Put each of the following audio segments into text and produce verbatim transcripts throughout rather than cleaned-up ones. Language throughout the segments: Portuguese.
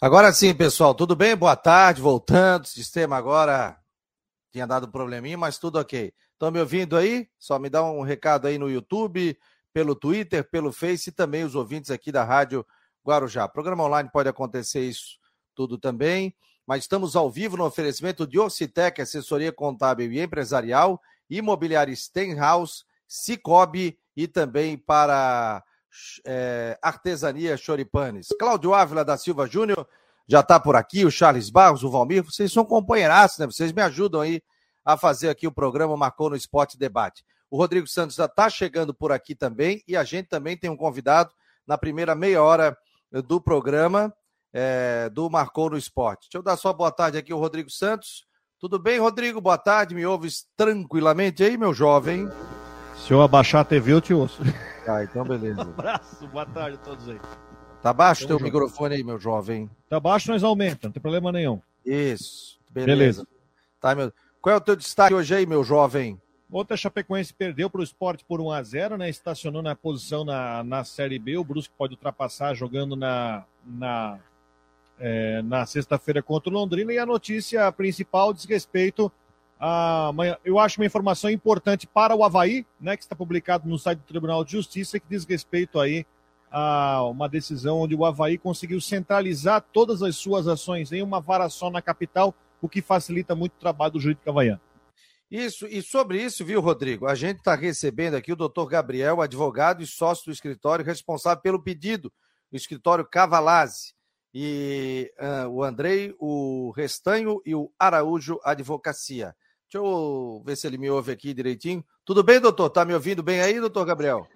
Agora sim, pessoal, tudo bem? Boa tarde, voltando, o sistema agora tinha dado um probleminha, mas tudo ok. Estão me ouvindo aí? Só me dá um recado aí no YouTube, pelo Twitter, pelo Face e também os ouvintes aqui da Rádio Guarujá. Programa online pode acontecer isso tudo também, mas estamos ao vivo no oferecimento de Ocitec, assessoria contábil e empresarial, Imobiliária Stenhausen, Cicobi e também para... É, Artesania Choripanes. Cláudio Ávila da Silva Júnior já está por aqui, o Charles Barros, o Valmir, vocês são companheiraços, né? Vocês me ajudam aí a fazer aqui o programa Marcou no Esporte Debate. O Rodrigo Santos já está chegando por aqui também e a gente também tem um convidado na primeira meia hora do programa é, do Marcou no Esporte. Deixa eu dar só boa tarde aqui ao Rodrigo Santos. Tudo bem, Rodrigo? Boa tarde, me ouves tranquilamente aí, meu jovem? Se eu abaixar a T V, eu te ouço. Ah, então beleza. Um abraço, boa tarde a todos aí. Tá baixo o teu microfone aí, meu jovem? Tá baixo, nós aumenta, não tem problema nenhum. Isso, beleza. beleza. Tá, meu... Qual é o teu destaque hoje aí, meu jovem? Outra Chapecoense perdeu para o Sport por um a zero, né? Estacionou na posição na, na Série B, o Brusque pode ultrapassar jogando na, na, é, na sexta-feira contra o Londrina. E a notícia principal diz respeito... Ah, eu acho uma informação importante para o Avaí, né, que está publicado no site do Tribunal de Justiça, que diz respeito aí a uma decisão onde o Avaí conseguiu centralizar todas as suas ações em uma vara só na capital, o que facilita muito o trabalho do jurídico havaiano. Isso, e sobre isso, viu, Rodrigo, a gente está recebendo aqui o doutor Gabriel, advogado e sócio do escritório responsável pelo pedido, o escritório Cavalazzi, e uh, o Andrei, o Restanho e o Araújo Advocacia. Deixa eu ver se ele me ouve aqui direitinho. Tudo bem, doutor? Está me ouvindo bem aí, doutor Gabriel?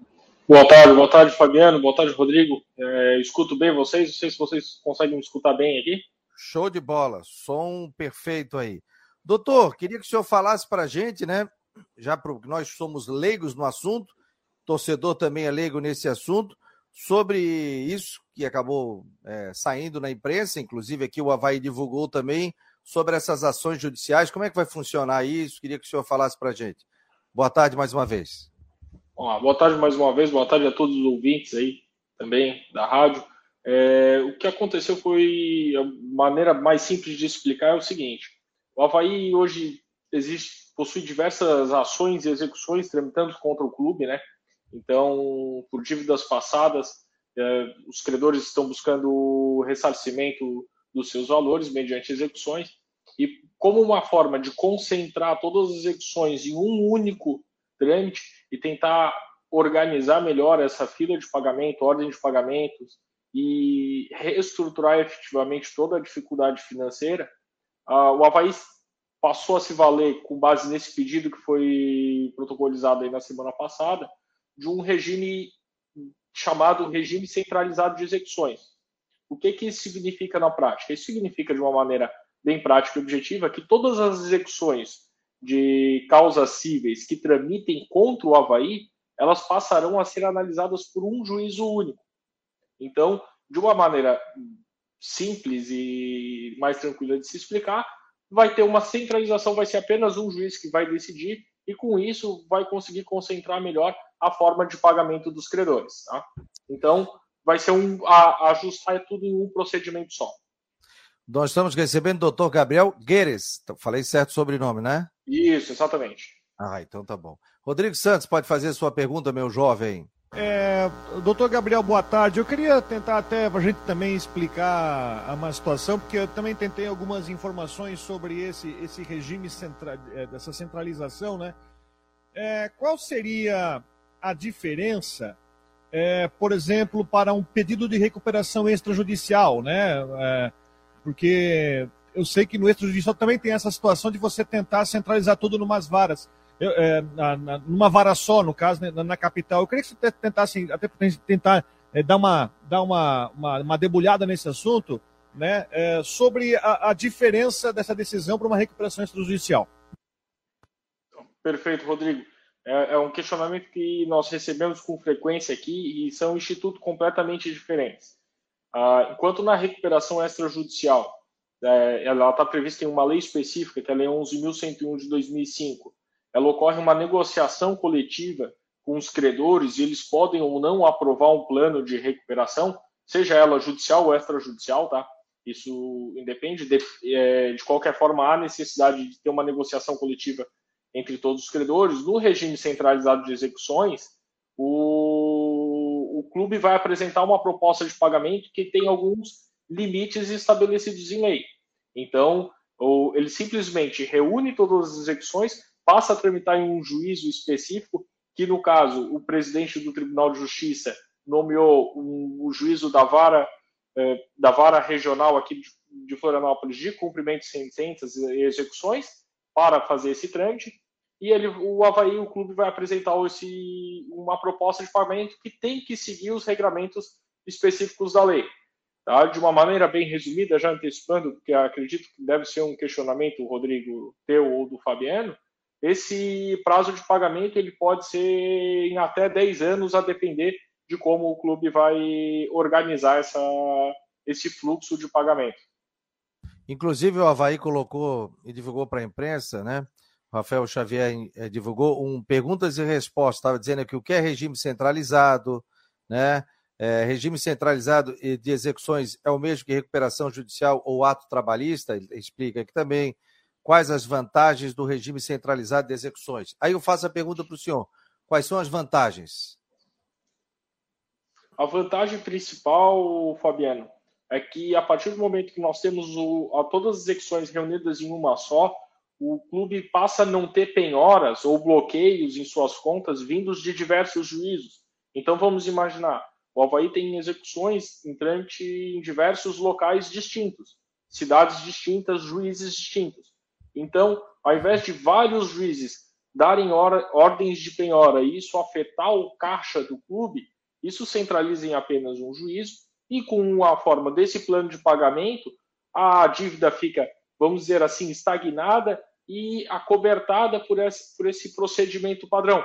Boa tarde, boa tarde, Fabiano. Boa tarde, Rodrigo. É, escuto bem vocês. Não sei se vocês conseguem me escutar bem aqui. Show de bola. Som perfeito aí. Doutor, queria que o senhor falasse para a gente, né? Já que pro... nós somos leigos no assunto, torcedor também é leigo nesse assunto, sobre isso que acabou é, saindo na imprensa, inclusive aqui o Avaí divulgou também, sobre essas ações judiciais, como é que vai funcionar isso? Queria que o senhor falasse para a gente. Boa tarde mais uma vez. Bom, boa tarde mais uma vez, boa tarde a todos os ouvintes aí também da rádio. É, o que aconteceu foi, a maneira mais simples de explicar é o seguinte, o Avaí hoje existe, possui diversas ações e execuções tramitando contra o clube, né? Então, por dívidas passadas, é, os credores estão buscando ressarcimento dos seus valores mediante execuções e como uma forma de concentrar todas as execuções em um único trâmite e tentar organizar melhor essa fila de pagamento, ordem de pagamentos e reestruturar efetivamente toda a dificuldade financeira, ah, o Avaí passou a se valer com base nesse pedido que foi protocolizado aí na semana passada de um regime chamado regime centralizado de execuções. O que, que isso significa na prática? Isso significa, de uma maneira bem prática e objetiva, que todas as execuções de causas cíveis que tramitem contra o Avaí, elas passarão a ser analisadas por um juízo único. Então, de uma maneira simples e mais tranquila de se explicar, vai ter uma centralização, vai ser apenas um juiz que vai decidir e, com isso, vai conseguir concentrar melhor a forma de pagamento dos credores. Tá? Então, vai ser um, a, ajustar tudo em um procedimento só. Nós estamos recebendo o doutor Gabriel Guedes. Falei certo o sobrenome, né? Isso, exatamente. Ah, então tá bom. Rodrigo Santos, pode fazer a sua pergunta, meu jovem. É, doutor Gabriel, boa tarde. Eu queria tentar até, para a gente também explicar uma situação, porque eu também tentei algumas informações sobre esse, esse regime, central, dessa centralização, né? É, qual seria a diferença... É, por exemplo, para um pedido de recuperação extrajudicial, né? É, porque eu sei que no extrajudicial também tem essa situação de você tentar centralizar tudo numas varas, eu, é, na, na, numa vara só, no caso, na, na capital. Eu queria que você tentasse, até tentar é, dar, uma, dar uma, uma, uma debulhada nesse assunto, né? É, sobre a, a diferença dessa decisão para uma recuperação extrajudicial. Perfeito, Rodrigo. É um questionamento que nós recebemos com frequência aqui e são institutos completamente diferentes. Ah, enquanto na recuperação extrajudicial, é, ela está prevista em uma lei específica, que é a Lei onze mil cento e um de dois mil e cinco, ela ocorre uma negociação coletiva com os credores e eles podem ou não aprovar um plano de recuperação, seja ela judicial ou extrajudicial, tá? Isso independe de, é, de qualquer forma, há necessidade de ter uma negociação coletiva entre todos os credores. No regime centralizado de execuções, o, o clube vai apresentar uma proposta de pagamento que tem alguns limites estabelecidos em lei. Então, ou, ele simplesmente reúne todas as execuções, passa a tramitar em um juízo específico, que no caso, o presidente do Tribunal de Justiça nomeou um, o juízo da vara da vara regional aqui de Florianópolis de cumprimento de sentenças e execuções para fazer esse trâmite, e ele, o Avaí, o clube, vai apresentar esse, uma proposta de pagamento que tem que seguir os regramentos específicos da lei. Tá? De uma maneira bem resumida, já antecipando, porque acredito que deve ser um questionamento, Rodrigo, teu ou do Fabiano, esse prazo de pagamento ele pode ser em até dez anos, a depender de como o clube vai organizar essa, esse fluxo de pagamento. Inclusive, o Avaí colocou e divulgou para a imprensa, né? Rafael Xavier divulgou um perguntas e respostas, estava dizendo aqui o que é regime centralizado, né? É, regime centralizado de execuções é o mesmo que recuperação judicial ou ato trabalhista? Ele explica aqui também quais as vantagens do regime centralizado de execuções. Aí eu faço a pergunta para o senhor, quais são as vantagens? A vantagem principal, Fabiano, é que a partir do momento que nós temos o, a todas as execuções reunidas em uma só, o clube passa a não ter penhoras ou bloqueios em suas contas vindos de diversos juízos. Então vamos imaginar, o Avaí tem execuções em trâmite em diversos locais distintos, cidades distintas, juízes distintos. Então, ao invés de vários juízes darem or, ordens de penhora e isso afetar o caixa do clube, isso centraliza em apenas um juízo e com a forma desse plano de pagamento, a dívida fica, vamos dizer assim, estagnada e acobertada por esse, por esse procedimento padrão.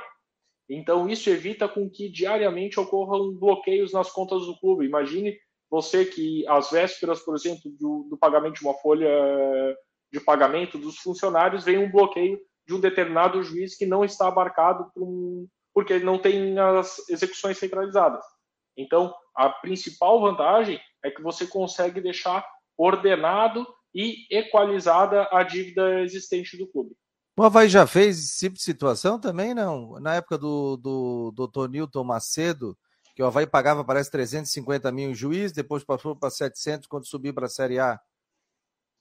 Então, isso evita com que diariamente ocorram bloqueios nas contas do clube. Imagine você que, às vésperas, por exemplo, do, do pagamento de uma folha de pagamento dos funcionários, vem um bloqueio de um determinado juiz que não está abarcado por um... porque não tem as execuções centralizadas. Então, a principal vantagem é que você consegue deixar ordenado e equalizada a dívida existente do clube. O Avaí já fez esse tipo de situação também, não? Na época do, do, do doutor Nilton Macedo, que o Avaí pagava, parece, trezentos e cinquenta mil em juiz, depois passou para setecentos quando subiu para a Série A.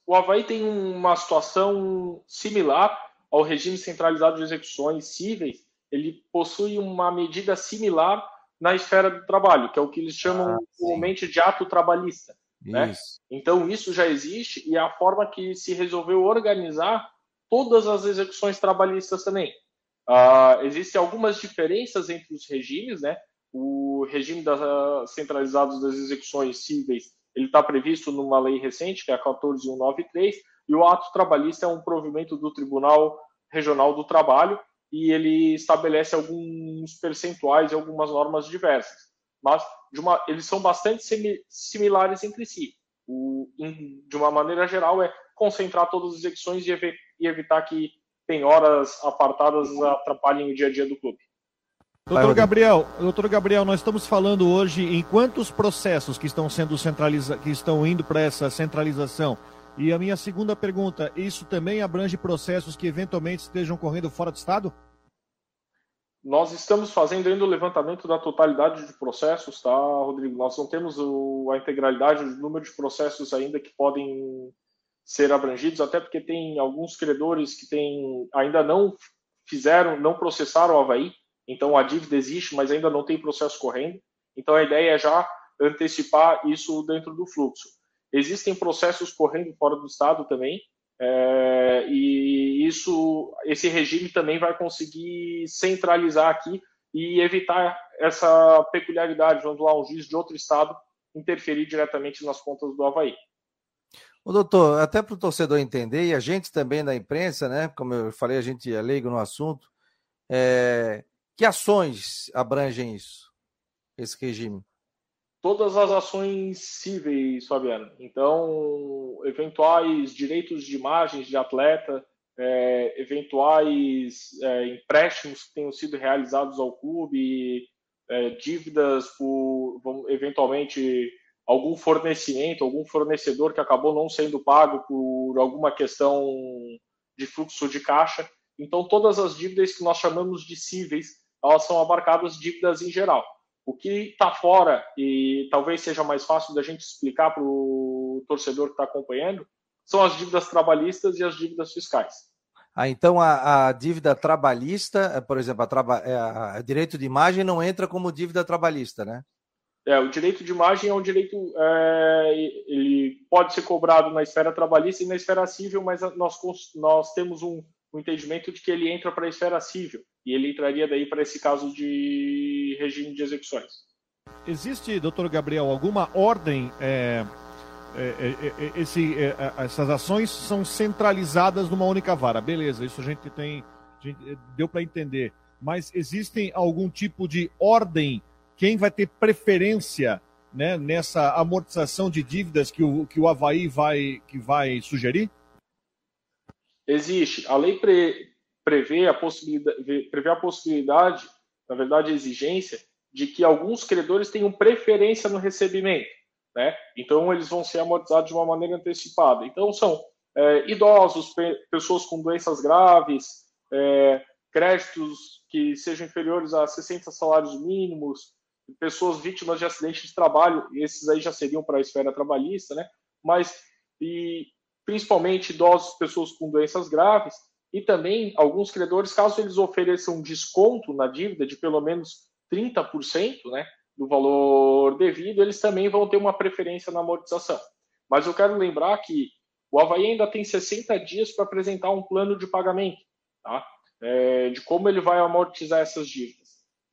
O Avaí tem uma situação similar ao regime centralizado de execuções cíveis. Ele possui uma medida similar na esfera do trabalho, que é o que eles chamam ah, comumente de ato trabalhista. Né? Então, isso já existe e é a forma que se resolveu organizar todas as execuções trabalhistas também. Ah, existem algumas diferenças entre os regimes. Né? O regime centralizado das execuções cíveis está previsto numa lei recente, que é a quatorze mil cento e noventa e três, e o ato trabalhista é um provimento do Tribunal Regional do Trabalho, e ele estabelece alguns percentuais e algumas normas diversas. Mas de uma, eles são bastante semi, similares entre si. O, em, de uma maneira geral, é concentrar todas as execuções e, ev- e evitar que penhoras apartadas atrapalhem o dia a dia do clube. Doutor Gabriel, doutor Gabriel, nós estamos falando hoje em quantos processos que estão, sendo centraliza- que estão indo para essa centralização? E a minha segunda pergunta, isso também abrange processos que eventualmente estejam correndo fora do Estado? Nós estamos fazendo ainda o levantamento da totalidade de processos, tá, Rodrigo? Nós não temos o, a integralidade do número de processos ainda que podem ser abrangidos, até porque tem alguns credores que tem, ainda não fizeram, não processaram o Avaí, então a dívida existe, mas ainda não tem processo correndo. Então a ideia é já antecipar isso dentro do fluxo. Existem processos correndo fora do Estado também, é, e isso, esse regime também vai conseguir centralizar aqui e evitar essa peculiaridade, vamos lá, um juiz de outro Estado interferir diretamente nas contas do Avaí. Ô, doutor, até para o torcedor entender, e a gente também da imprensa, né, como eu falei, a gente é leigo no assunto, é, que ações abrangem isso, esse regime? Todas as ações cíveis, Fabiano. Então, eventuais direitos de imagens de atleta, é, eventuais é, empréstimos que tenham sido realizados ao clube, é, dívidas por, eventualmente algum fornecimento, algum fornecedor que acabou não sendo pago por alguma questão de fluxo de caixa. Então, todas as dívidas que nós chamamos de cíveis, elas são abarcadas dívidas em geral. O que está fora, e talvez seja mais fácil da gente explicar para o torcedor que está acompanhando, são as dívidas trabalhistas e as dívidas fiscais. Ah, então a, a dívida trabalhista, por exemplo, a, traba, a, a direito de imagem não entra como dívida trabalhista, né? É, o direito de imagem é um direito, é, ele pode ser cobrado na esfera trabalhista e na esfera civil, mas nós, nós temos um, um entendimento de que ele entra para a esfera civil e ele entraria daí para esse caso de regime de execuções. Existe, doutor Gabriel, alguma ordem, é, é, é, esse, é, essas ações são centralizadas numa única vara, beleza, isso a gente tem, a gente, deu para entender, mas existem algum tipo de ordem? Quem vai ter preferência, né, nessa amortização de dívidas que o, que o Avaí vai, que vai sugerir? Existe. A lei pre, prevê, a possibilidade, prevê a possibilidade, na verdade a exigência, de que alguns credores tenham preferência no recebimento, né? Então eles vão ser amortizados de uma maneira antecipada. Então são é, idosos, pe, pessoas com doenças graves, é, créditos que sejam inferiores a sessenta salários mínimos, pessoas vítimas de acidente de trabalho, esses aí já seriam para a esfera trabalhista, né? Mas, e, principalmente, idosos, pessoas com doenças graves, e também alguns credores, caso eles ofereçam desconto na dívida de pelo menos trinta por cento, né, do valor devido, eles também vão ter uma preferência na amortização. Mas eu quero lembrar que o Avaí ainda tem sessenta dias para apresentar um plano de pagamento, tá? É, de como ele vai amortizar essas dívidas.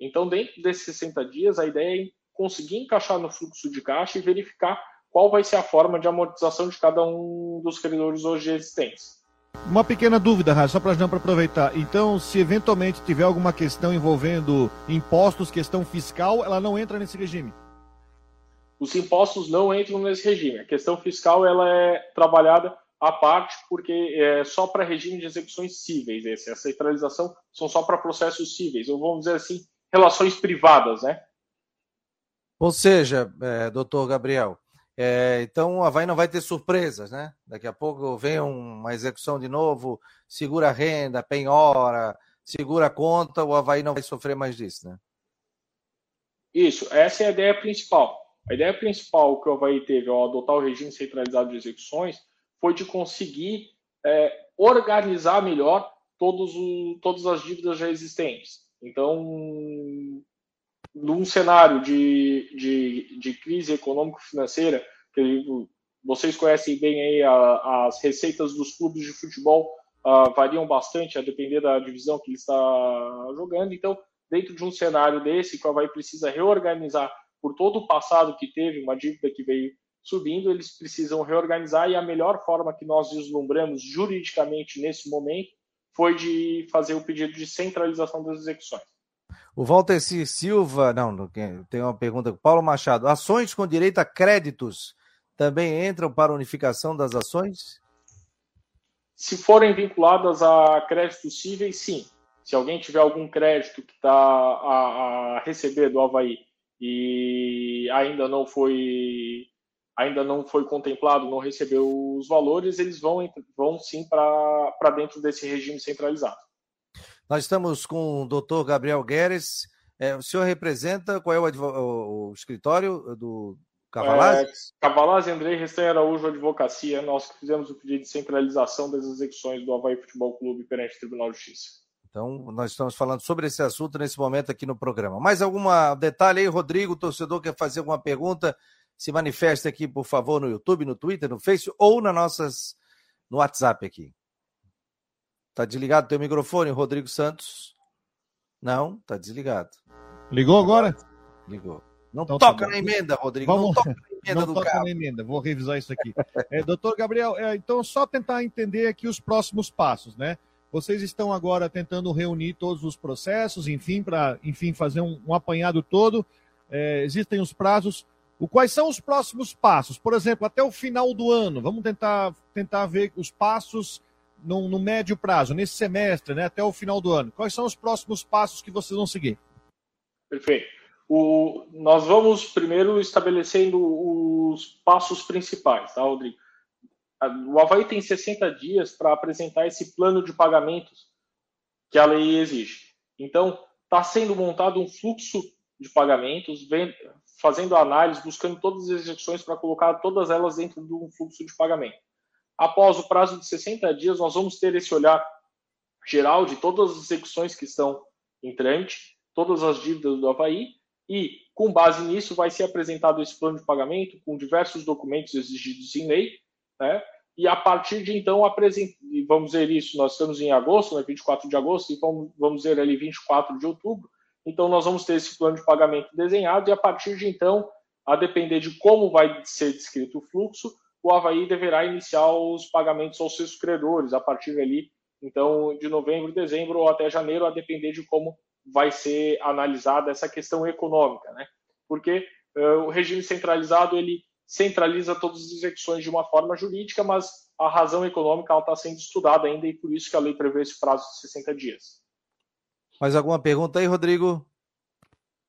Então, dentro desses sessenta dias, a ideia é conseguir encaixar no fluxo de caixa e verificar qual vai ser a forma de amortização de cada um dos credores hoje existentes. Uma pequena dúvida, Rafa, só para não aproveitar. Então, se eventualmente tiver alguma questão envolvendo impostos, questão fiscal, ela não entra nesse regime? Os impostos não entram nesse regime. A questão fiscal ela é trabalhada à parte, porque é só para regime de execuções cíveis. Essa centralização são só para processos cíveis, ou vamos dizer assim, relações privadas, né? Ou seja, é, doutor Gabriel, é, então a Avaí não vai ter surpresas, né? Daqui a pouco vem uma execução de novo, segura a renda, penhora, segura a conta, o Avaí não vai sofrer mais disso, né? Isso, essa é a ideia principal. A ideia principal que o Avaí teve ao adotar o regime centralizado de execuções foi de conseguir é, organizar melhor todos o, todas as dívidas já existentes. Então, num cenário de, de, de crise econômico-financeira, que vocês conhecem bem aí, a, as receitas dos clubes de futebol a, variam bastante, a depender da divisão que ele está jogando. Então, dentro de um cenário desse, que o Avaí precisa reorganizar por todo o passado que teve, uma dívida que veio subindo, eles precisam reorganizar, e a melhor forma que nós vislumbramos juridicamente nesse momento foi de fazer o pedido de centralização das execuções. O Walter C. Silva, não, tem uma pergunta, Paulo Machado, ações com direito a créditos também entram para unificação das ações? Se forem vinculadas a créditos cíveis, sim. Se alguém tiver algum crédito que está a, a receber do Avaí e ainda não foi... ainda não foi contemplado, não recebeu os valores, eles vão, vão sim para dentro desse regime centralizado. Nós estamos com o doutor Gabriel Guedes. É, o senhor representa, qual é o, advo- o escritório do Cavalazzi? É, Cavalazzi, Andrei Restanho e o Araújo Advocacia. Nós que fizemos o pedido de centralização das execuções do Avaí Futebol Clube perante o Tribunal de Justiça. Então, nós estamos falando sobre esse assunto nesse momento aqui no programa. Mais algum detalhe aí, Rodrigo? O torcedor quer fazer alguma pergunta? Se manifesta aqui, por favor, no YouTube, no Twitter, no Face ou na nossas, no WhatsApp aqui. Tá desligado o teu microfone, Rodrigo Santos? Não, tá desligado. Ligou agora? Ligou. Não então, toca tá na emenda, Rodrigo. Vamos... Não toca na emenda. Não do toca carro. Na emenda. Vou revisar isso aqui. É, doutor Gabriel, é, então só tentar entender aqui os próximos passos, né? Vocês estão agora tentando reunir todos os processos, enfim, para enfim, fazer um, um apanhado todo. É, existem os prazos. Quais são os próximos passos? Por exemplo, até o final do ano, vamos tentar, tentar ver os passos no, no médio prazo, nesse semestre, né, até o final do ano. Quais são os próximos passos que vocês vão seguir? Perfeito. O, nós vamos primeiro estabelecendo os passos principais, tá, Rodrigo? O Avaí tem sessenta dias para apresentar esse plano de pagamentos que a lei exige. Então, está sendo montado um fluxo de pagamentos, vem, fazendo análise, buscando todas as execuções para colocar todas elas dentro de um fluxo de pagamento. Após o prazo de sessenta dias, nós vamos ter esse olhar geral de todas as execuções que estão em trâmite, todas as dívidas do Avaí, e, com base nisso, vai ser apresentado esse plano de pagamento com diversos documentos exigidos em lei, né? E, a partir de então, apresent... e vamos ver isso, nós estamos em agosto, né? vinte e quatro de agosto, e vamos, vamos ver ali vinte e quatro de outubro, então nós vamos ter esse plano de pagamento desenhado e, a partir de então, a depender de como vai ser descrito o fluxo, o Avaí deverá iniciar os pagamentos aos seus credores, a partir ali, então, de novembro, dezembro ou até janeiro, a depender de como vai ser analisada essa questão econômica, né? Porque uh, o regime centralizado, ele centraliza todas as execuções de uma forma jurídica, mas a razão econômica está sendo estudada ainda e por isso que a lei prevê esse prazo de sessenta dias. Mais alguma pergunta aí, Rodrigo?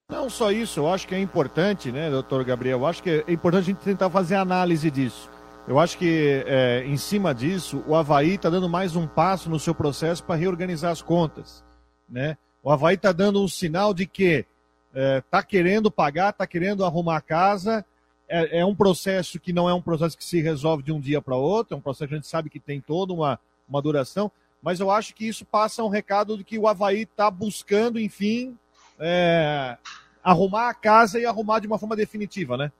Não, só isso. Eu acho que é importante, né, doutor Gabriel? Eu acho que é importante a gente tentar fazer análise disso. Eu acho que, é, em cima disso, o Avaí está dando mais um passo no seu processo para reorganizar as contas, né? O Avaí está dando um sinal de que está é, querendo pagar, está querendo arrumar a casa. É, é um processo que não é um processo que se resolve de um dia para outro. É um processo que a gente sabe que tem toda uma, uma duração. Mas eu acho que isso passa um recado de que o Avaí está buscando, enfim, é, arrumar a casa e arrumar de uma forma definitiva, né?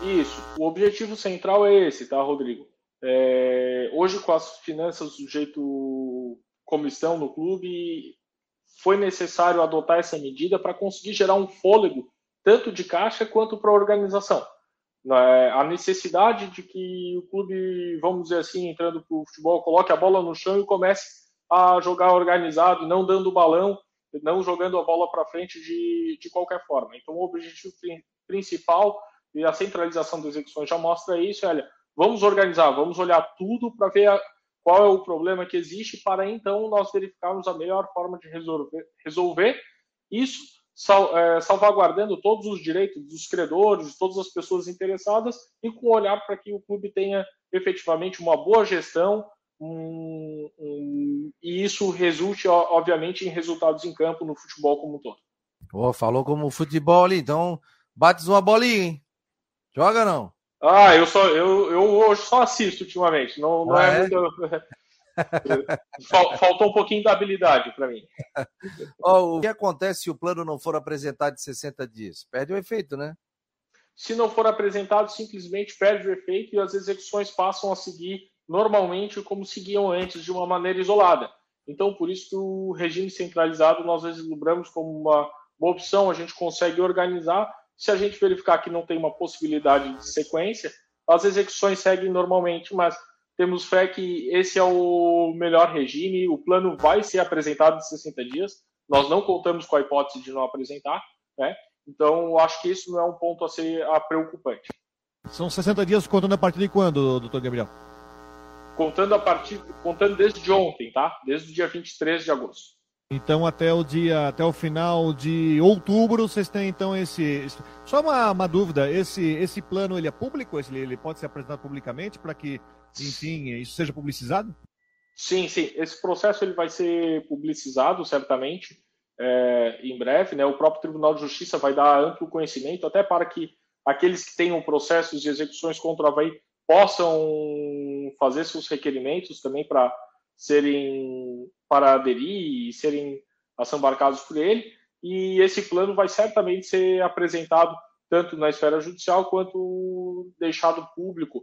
Isso. O objetivo central é esse, tá, Rodrigo? É, hoje, com as finanças do jeito como estão no clube, foi necessário adotar essa medida para conseguir gerar um fôlego, tanto de caixa quanto para a organização. A necessidade de que o clube, vamos dizer assim, entrando para o futebol, coloque a bola no chão e comece a jogar organizado, não dando balão, não jogando a bola para frente de, de qualquer forma. Então, o objetivo principal e a centralização das execuções já mostra isso. Olha, vamos organizar, vamos olhar tudo para ver a, qual é o problema que existe, para então nós verificarmos a melhor forma de resolver, resolver isso, salvaguardando todos os direitos dos credores, de todas as pessoas interessadas, e com olhar para que o clube tenha efetivamente uma boa gestão, um, um, e isso resulte, obviamente, em resultados em campo no futebol como um todo. Oh, falou como futebol ali, então bates uma bolinha, hein? Joga não? Ah, eu, só, eu, eu hoje só assisto ultimamente, não, não ah, é, é muito... Faltou um pouquinho da habilidade para mim. Oh, o que acontece se o plano não for apresentado em sessenta dias? Perde o efeito, né? Se não for apresentado, simplesmente perde o efeito e as execuções passam a seguir normalmente como seguiam antes, de uma maneira isolada. Então, por isso que o regime centralizado nós vislumbramos como uma boa opção. A gente consegue organizar. Se a gente verificar que não tem uma possibilidade de sequência, as execuções seguem normalmente, mas temos fé que esse é o melhor regime. O plano vai ser apresentado em sessenta dias. Nós não contamos com a hipótese de não apresentar, né? Então, acho que isso não é um ponto a ser a preocupante. São sessenta dias contando a partir de quando, doutor Gabriel? Contando a partir, contando desde ontem, tá? Desde o dia vinte e três de agosto. Então, até o dia, até o final de outubro, vocês têm então esse... Só uma, uma dúvida, esse, esse plano, ele é público? Ele pode ser apresentado publicamente para que, enfim, isso seja publicizado? Sim, sim. Esse processo ele vai ser publicizado, certamente, é, em breve, né? O próprio Tribunal de Justiça vai dar amplo conhecimento, até para que aqueles que tenham processos de execuções contra o Avaí possam fazer seus requerimentos também para serem, para aderir e serem assambarcados por ele. E esse plano vai certamente ser apresentado tanto na esfera judicial quanto deixado público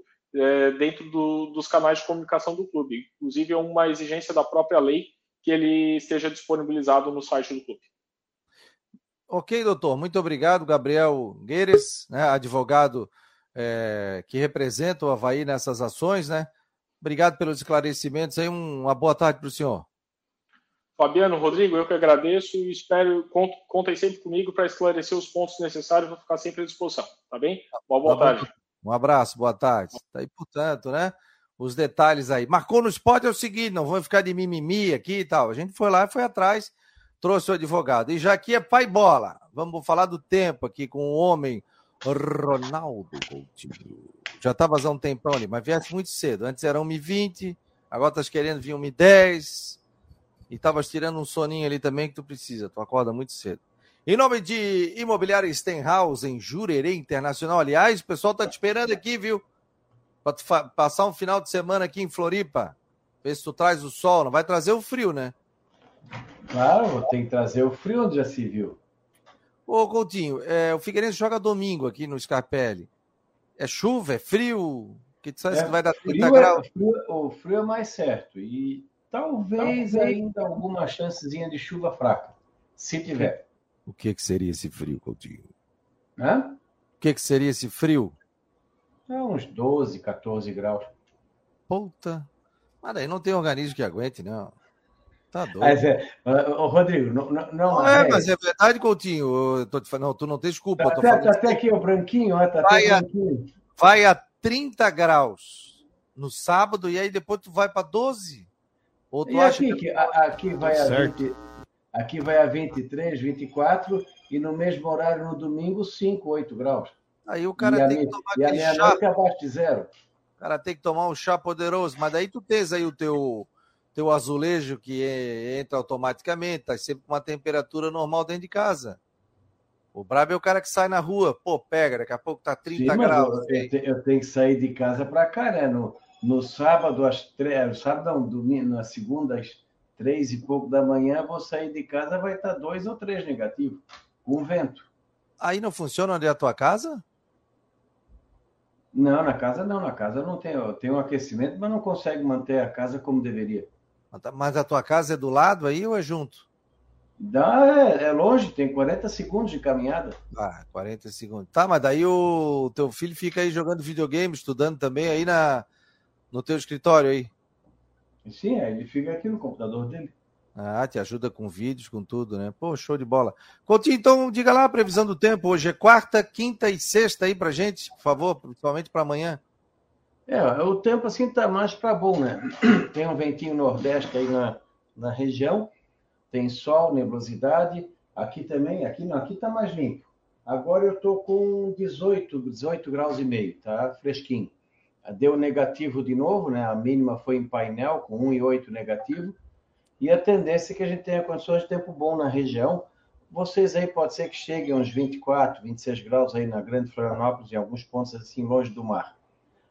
dentro do, dos canais de comunicação do clube. Inclusive, é uma exigência da própria lei que ele esteja disponibilizado no site do clube. Ok, doutor. Muito obrigado, Gabriel Guedes, né, advogado é, que representa o Avaí nessas ações, né? Obrigado pelos esclarecimentos. Aí, uma boa tarde para o senhor. Fabiano, Rodrigo, eu que agradeço e espero, contem sempre comigo para esclarecer os pontos necessários. Vou ficar sempre à disposição, tá bem? Uma boa tá tarde. Bom. Um abraço, boa tarde. Tá aí, portanto, né? Os detalhes aí. Marcou no Esporte é o seguinte, não vão ficar de mimimi aqui e tal. A gente foi lá e foi atrás. trouxe o advogado. E já aqui é pai bola. Vamos falar do tempo aqui com o homem Ronaldo Coutinho. Já estava há um tempão ali, mas viesse muito cedo. Antes era uma e vinte, agora estás querendo vir uma e dez. E estavas tirando um soninho ali também que tu precisa. Tu acorda muito cedo. Em nome de Imobiliária Stenhausen, Jurerê Internacional. Aliás, o pessoal está te esperando aqui, viu? Para tu fa- passar um final de semana aqui em Floripa. Vê se tu traz o sol. Não vai trazer o frio, né? Claro, tem que trazer o frio onde já se viu. Ô, Coutinho, é, o Figueirense joga domingo aqui no Scarpelli. É chuva? É frio? Que tu sabe é, que vai dar trinta graus? É, o, frio, o frio é mais certo. E talvez, talvez ainda alguma chancezinha de chuva fraca. Se tiver. O que, que seria esse frio, Coutinho? Hã? O que, que seria esse frio? É uns doze, catorze graus. Puta. Mas aí não tem organismo que aguente, não. Tá doido. Mas é, ô, Rodrigo, não, não, não é... É, mas é verdade, Coutinho. Eu tô te falando, não, tu não tem desculpa. Tá, eu tô até, falando... tá até aqui o branquinho. Ó, tá vai, até a, branquinho. Vai a trinta graus no sábado e aí depois tu vai para doze. Ou tu e acha aqui, que... aqui vai tá a certo. vinte... Aqui vai a vinte e três, vinte e quatro e no mesmo horário, no domingo, cinco, oito graus. Aí o cara e tem minha, que tomar aquele chá. E a meia-noite abaixo de zero. O cara tem que tomar um chá poderoso. Mas daí tu tens aí o teu, teu azulejo que é, entra automaticamente, tá sempre com uma temperatura normal dentro de casa. O brabo é o cara que sai na rua. Pô, pega, daqui a pouco tá trinta Sim, graus. Eu, eu, eu tenho que sair de casa para cá, né? No, no sábado, às três... Sábado não, domingo, na segunda, às três e pouco da manhã, vou sair de casa, vai estar dois ou três negativo, com vento. Aí não funciona onde é a tua casa? Não, na casa não, na casa não tem, tem um aquecimento, mas não consegue manter a casa como deveria. Mas a tua casa é do lado aí ou é junto? Dá, é, é longe, tem quarenta segundos de caminhada. Ah, quarenta segundos. Tá, mas daí o teu filho fica aí jogando videogame, estudando também aí na, no teu escritório aí. Sim, ele fica aqui no computador dele. Ah, te ajuda com vídeos, com tudo, né? Pô, show de bola. Coutinho, então diga lá a previsão do tempo. Hoje é quarta, quinta e sexta aí pra gente, por favor, principalmente para amanhã. É, o tempo assim tá mais para bom, né? Tem um ventinho nordeste aí na, na região, tem sol, nebulosidade. Aqui também, aqui não, aqui tá mais limpo. Agora eu tô com dezoito, dezoito graus e meio, tá? Fresquinho. Deu negativo de novo, né? A mínima foi em painel, com um vírgula oito negativo. E a tendência é que a gente tenha condições de tempo bom na região. Vocês aí pode ser que cheguem uns vinte e quatro, vinte e seis graus aí na Grande Florianópolis, em alguns pontos assim longe do mar.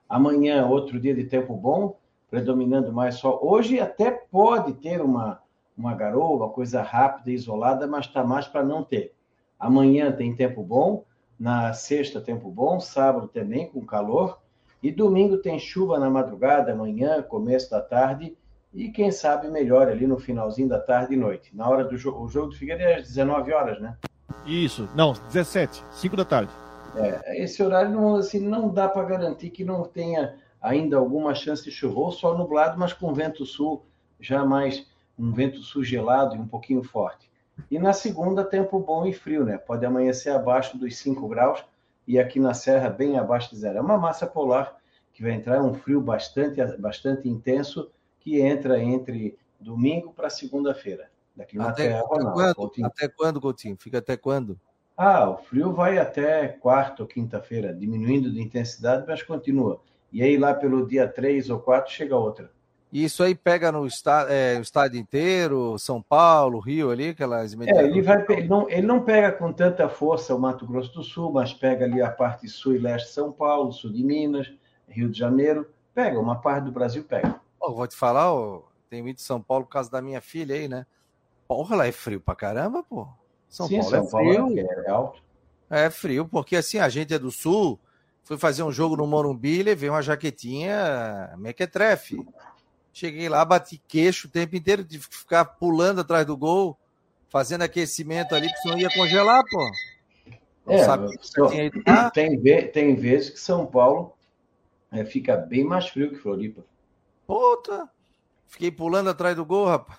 Amanhã, outro dia de tempo bom, predominando mais sol. Hoje até pode ter uma, uma garoa, coisa rápida, isolada, mas está mais para não ter. Amanhã tem tempo bom, na sexta tempo bom, sábado também com calor. E domingo tem chuva na madrugada, amanhã, começo da tarde, e quem sabe melhora ali no finalzinho da tarde e noite. Na hora do jogo, o jogo do Figueirense é às dezenove horas, né? Isso, não, dezessete, cinco da tarde. É, esse horário não, assim, não dá para garantir que não tenha ainda alguma chance de chuva, ou só nublado, mas com vento sul, já mais um vento sul gelado e um pouquinho forte. E na segunda, tempo bom e frio, né? Pode amanhecer abaixo dos cinco graus, e aqui na Serra, bem abaixo de zero. É uma massa polar que vai entrar, um frio bastante, bastante intenso, que entra entre domingo para segunda-feira. Daqui na até, Terra, até, Ronaldo, quando, Coutinho. Até quando, Coutinho? Fica até quando? Ah, o frio vai até quarta ou quinta-feira, diminuindo de intensidade, mas continua. E aí lá pelo dia três ou quatro chega outra. E isso aí pega no estado, é, o estado inteiro, São Paulo, Rio ali, aquelas... É, ele, vai, ele, não, ele não pega com tanta força o Mato Grosso do Sul, mas pega ali a parte sul e leste de São Paulo, sul de Minas, Rio de Janeiro, pega, uma parte do Brasil pega. Oh, vou te falar, oh, tenho ido de São Paulo por causa da minha filha aí, né? Porra, lá é frio pra caramba, pô. São Sim, Paulo São é Paulo frio. É, alto. É frio, porque assim, a gente é do sul, fui fazer um jogo no Morumbi, levei uma jaquetinha mequetrefe. Cheguei lá, bati queixo o tempo inteiro, tive que ficar pulando atrás do gol, fazendo aquecimento ali, porque senão ia congelar, pô. Não é, sabia que só, tinha ido lá. Tem, tem vezes que São Paulo é, fica bem mais frio que Floripa. Puta! Fiquei pulando atrás do gol, rapaz.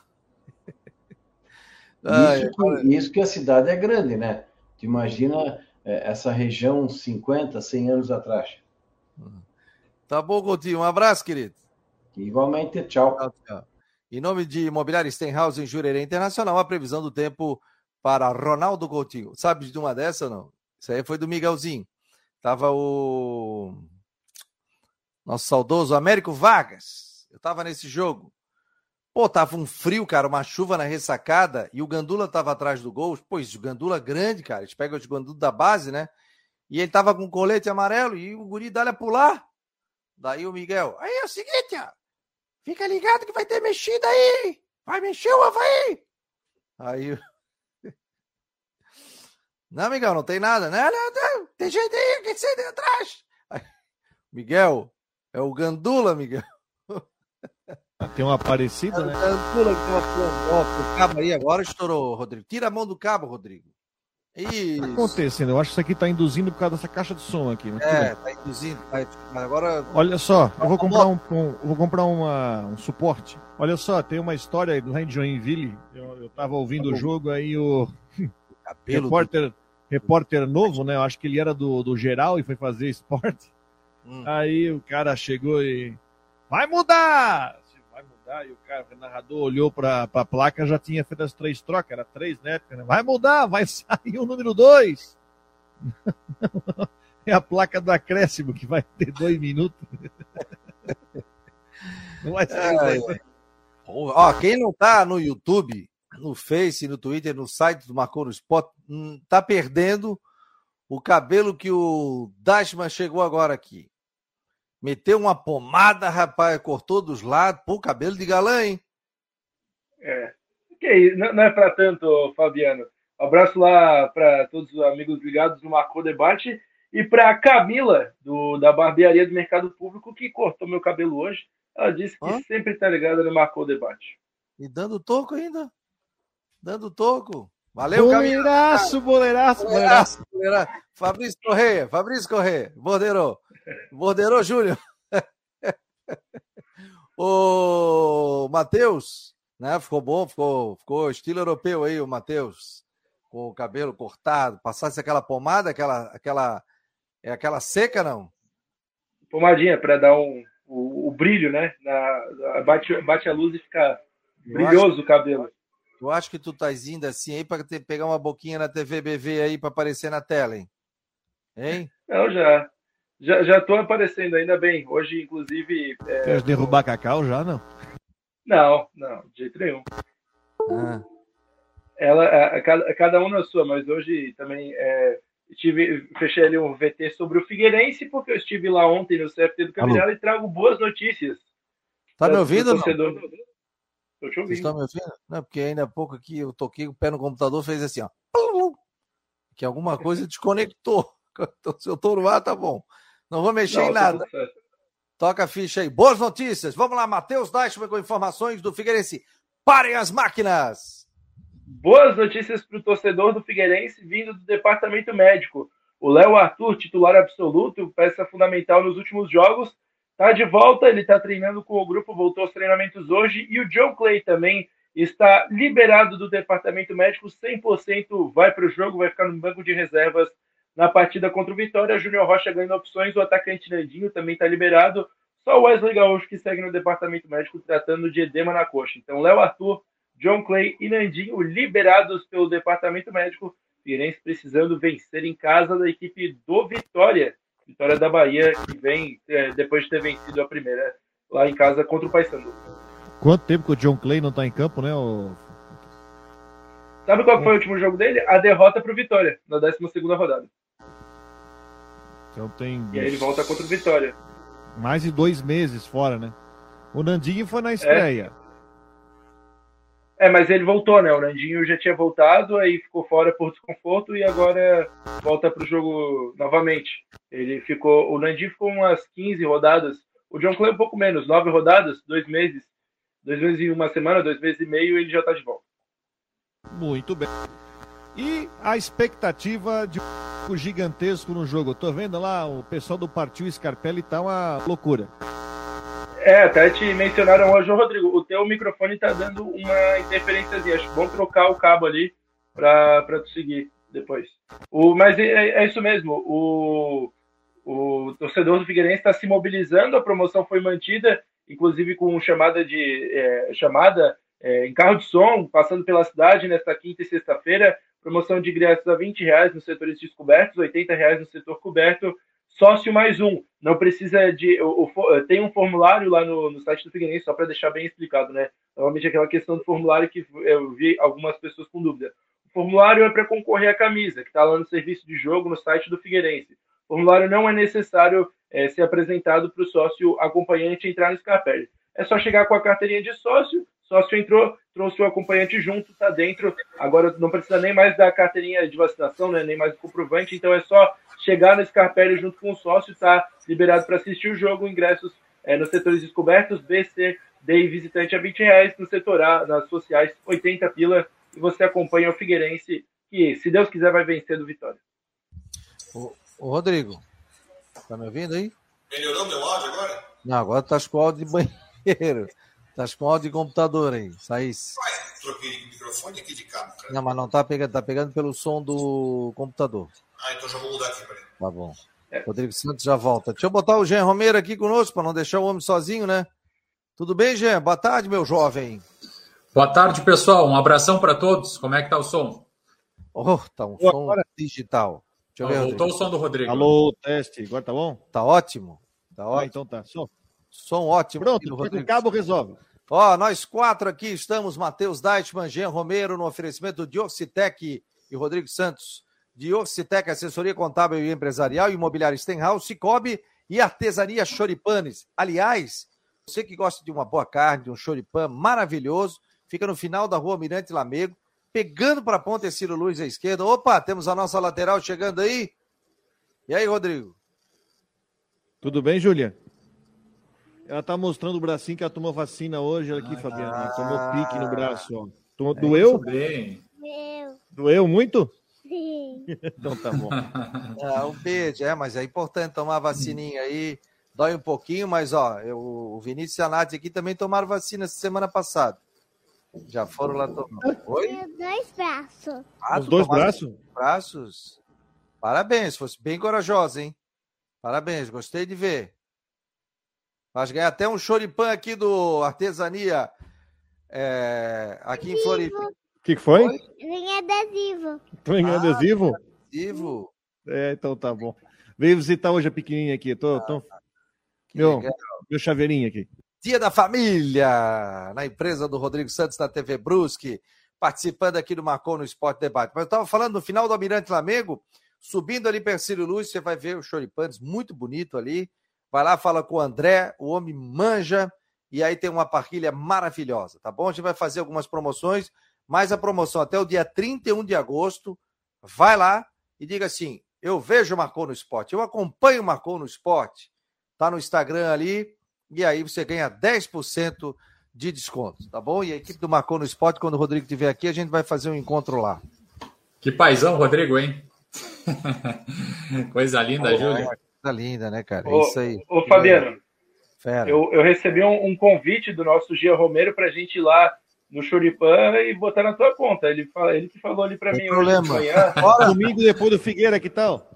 Ai, isso, que, isso que a cidade é grande, né? Tu imagina é, essa região cinquenta, cem anos atrás. Tá bom, Coutinho. Um abraço, querido. Igualmente, tchau. tchau, tchau. Em nome de Imobiliária Stenhausen, Jurerê Internacional, a previsão do tempo para Ronaldo Coutinho. Sabe de uma dessa ou não? Isso aí foi do Miguelzinho. Tava o nosso saudoso Américo Vargas. Eu tava nesse jogo. Pô, tava um frio, cara, uma chuva na ressacada e o Gandula tava atrás do gol. Pois, o Gandula grande, cara. Eles pegam os Gandula da base, né? E ele tava com colete amarelo e o guri dá-lhe a pular. Daí o Miguel, aí é o seguinte, ó. Fica ligado que vai ter mexida aí. Vai mexer o Avaí. Aí... Não, Miguel, não tem nada. Não, não, não. Tem gente aí, quem sai de atrás? Aí, Miguel, é o Gandula, Miguel. Tem uma parecida, é né? Gandula que tem uma foto. O cabo aí agora estourou, Rodrigo. Tira a mão do cabo, Rodrigo. Isso. Tá acontecendo, eu acho que isso aqui tá induzindo por causa dessa caixa de som aqui. Mas é, tá induzindo. Mas agora... Olha só, eu vou comprar, um, um, eu vou comprar uma, um suporte. Olha só, tem uma história lá em Joinville. Eu, eu tava ouvindo tá o jogo, aí o... repórter... Do... repórter novo, né? Eu acho que ele era do, do Geral e foi fazer esporte. Hum. Aí o cara chegou e... Vai mudar! Vai mudar. E o cara, o narrador, olhou pra, pra placa, já tinha feito as três trocas. Era três, né? Vai mudar! Vai sair o número dois! É a placa do acréscimo, que vai ter dois minutos. Não vai sair é, dois. É. Ó, quem não tá no YouTube... no Face, no Twitter, no site do Marcou no Esporte, tá perdendo o cabelo que o Deichmann chegou agora aqui. Meteu uma pomada, rapaz, cortou dos lados, pô, cabelo de galã, hein? É, que isso, não é pra tanto, Fabiano. Abraço lá pra todos os amigos ligados no Marcou Debate e pra Camila, do, da barbearia do Mercado Público, que cortou meu cabelo hoje. Ela disse que Hã? sempre tá ligada no Marcou Debate. E dando toco ainda? Dando toco. Valeu, Camila. Boleiraço, boleiraço, boleiraço. boleiraço. Fabrício Correia, Fabrício Correia. Borderô. Borderô Júnior. O Matheus, né? Ficou bom, ficou, ficou estilo europeu aí, o Matheus. Com o cabelo cortado. Passasse aquela pomada, aquela, aquela, é aquela seca, não? Pomadinha, para dar um, o, o brilho, né? Na, bate, bate a luz e fica brilhoso o cabelo. Eu acho que tu tá indo assim aí pra te pegar uma boquinha na T V B V aí pra aparecer na tela, hein? Hein? Não, já. Já, já tô aparecendo, ainda bem. Hoje, inclusive... É, quer derrubar Cacau já, não? Não, não. De jeito nenhum. Ah. Ela, a, a, cada um na sua, mas hoje também é, tive, fechei ali um V T sobre o Figueirense, porque eu estive lá ontem no C F T do Caminhão e trago boas notícias. Tá me ouvindo, não? Tô te ouvindo. Vocês estão me ouvindo? Não, porque ainda há pouco aqui eu toquei o pé no computador, fez assim, ó. Que alguma coisa desconectou. Se eu tô no ar, tá bom. Não vou mexer Não, em nada. Toca a ficha aí. Boas notícias. Vamos lá, Matheus Nachman com informações do Figueirense. Parem as máquinas! Boas notícias para o torcedor do Figueirense vindo do departamento médico. O Léo Arthur, titular absoluto, peça fundamental nos últimos jogos, tá de volta, ele tá treinando com o grupo, voltou aos treinamentos hoje, e o Joe Clay também está liberado do departamento médico, cem por cento vai para o jogo, vai ficar no banco de reservas na partida contra o Vitória. Junior Rocha ganhando opções, o atacante Nandinho também tá liberado, só o Wesley Gaúcho que segue no departamento médico tratando de edema na coxa. Então, Léo Arthur, Joe Clay e Nandinho liberados pelo departamento médico, Figueirense precisando vencer em casa da equipe do Vitória. Vitória da Bahia, que vem depois de ter vencido a primeira lá em casa contra o Paysandu. Quanto tempo que o John Clay não tá em campo, né? O... Sabe qual foi o último jogo dele? A derrota pro Vitória, na décima segunda rodada. Então tem... E aí ele volta contra o Vitória. Mais de dois meses fora, né? O Nandinho foi na estreia. É, é mas ele voltou, né? O Nandinho já tinha voltado, aí ficou fora por desconforto e agora volta pro jogo novamente. Ele ficou, o Nandinho ficou umas quinze rodadas, o John Clay um pouco menos, nove rodadas, dois meses, dois meses e uma semana, dois meses e meio, ele já está de volta. Muito bem. E a expectativa de um gigantesco no jogo, eu tô vendo lá o pessoal do Partiu Scarpelli tá uma loucura. É, até te mencionaram hoje, Rodrigo, o teu microfone tá dando uma interferênciazinha, acho bom trocar o cabo ali para para tu seguir depois. O, mas é, é isso mesmo, o O torcedor do Figueirense está se mobilizando, a promoção foi mantida inclusive com chamada, de, é, chamada é, em carro de som, passando pela cidade nesta quinta e sexta-feira, promoção de ingressos a vinte reais nos setores descobertos, oitenta reais no setor coberto, sócio mais um. Não precisa de... O, o, tem um formulário lá no, no site do Figueirense, só para deixar bem explicado, né? Normalmente aquela questão do formulário que eu vi algumas pessoas com dúvida. O formulário é para concorrer à camisa, que está lá no serviço de jogo, no site do Figueirense. O formulário não é necessário é, ser apresentado para o sócio acompanhante entrar no Scarpelli. É só chegar com a carteirinha de sócio, sócio entrou, trouxe o acompanhante junto, está dentro. Agora não precisa nem mais da carteirinha de vacinação, né? Nem mais do comprovante, então é só chegar no Scarpelli junto com o sócio, está liberado para assistir o jogo, ingressos é, nos setores descobertos, B, C, D e visitante a vinte reais, no setor A, nas sociais, oitenta pila, e você acompanha o Figueirense, que se Deus quiser vai vencer do Vitória. Ô, ô Rodrigo, tá me ouvindo aí? Melhorou meu áudio agora? Não, agora tá com áudio de banheiro. Tá com áudio de computador aí, Saís. Mas troquei o microfone aqui de cabo, cara. Não, mas não tá pegando, tá pegando pelo som do computador. Ah, então já vou mudar aqui, peraí. Tá bom. É. Rodrigo Santos já volta. Deixa eu botar o Jean Romero aqui conosco, para não deixar o homem sozinho, né? Tudo bem, Jean? Boa tarde, meu jovem. Boa tarde, pessoal. Um abração para todos. Como é que tá o som? Oh, tá um Boa som hora. digital. Deixa eu ver, Rodrigo. Voltou o som do Rodrigo. Alô, teste. Agora tá bom? Tá ótimo. Tá ah, ótimo. Então tá. Som. Som ótimo. Pronto, Rodrigo. O cabo resolve. Ó, nós quatro aqui estamos, Matheus Deichmann, Jean Romero, no oferecimento de Ocitec e Rodrigo Santos. De Ocitec, assessoria contábil e empresarial, Imobiliária Stenhausen, Cicobi e Artesania Choripanes. Aliás, você que gosta de uma boa carne, de um choripan maravilhoso, fica no final da rua Mirante Lamego, pegando para a ponta é Ciro Luz à esquerda. Opa, temos a nossa lateral chegando aí. E aí, Rodrigo? Tudo bem, Júlia? Ela tá mostrando o bracinho que ela tomou vacina hoje aqui, ah, Fabiano. Ela tomou pique no braço, ó. Tomou... É, doeu? Bem. Doeu muito? Sim. Então tá bom. Ah, um beijo, é, mas é importante tomar a vacininha aí. Dói um pouquinho, mas ó, eu, o Vinícius e a Nath aqui também tomaram vacina semana passada. Já foram lá tomar. Oi? Os dois braços. Ah, Os dois braços? braços? Parabéns, fosse bem corajosa, hein? Parabéns, gostei de ver. Mas ganhar até um choripan aqui do Artesania, é, aqui em Floripa. O que, que foi? Ganhei adesivo. Ganhei ah, adesivo? adesivo? É, então tá bom. Veio visitar hoje a pequenininha aqui. Tô, ah, tô... Meu, meu chaveirinho aqui. Dia da Família, na empresa do Rodrigo Santos, da T V Brusque, participando aqui do Marcou no Esporte Debate. Mas eu estava falando, no final do Almirante Lamego, subindo ali para Cílio Luz, você vai ver o choripanes, muito bonito ali. Vai lá, fala com o André, o homem manja, e aí tem uma parrilha maravilhosa, tá bom? A gente vai fazer algumas promoções, mas a promoção até o dia trinta e um de agosto, vai lá e diga assim, eu vejo o Marcou no Esporte, eu acompanho o Marcou no Esporte, tá no Instagram ali, e aí você ganha dez por cento de desconto, tá bom? E a equipe do Marcou no Esporte, quando o Rodrigo estiver aqui, a gente vai fazer um encontro lá. Que paizão, Rodrigo, hein? Coisa linda, oh, Júlio. Linda, né, cara? Ô, é isso aí. Ô, Fabiano, Fera. Eu, eu recebi um, um convite do nosso Gia Romero pra gente ir lá no Choripan e botar na tua conta. Ele, fala, ele que falou ali pra mim hoje de manhã. Bora, domingo depois do Figueira, que tal?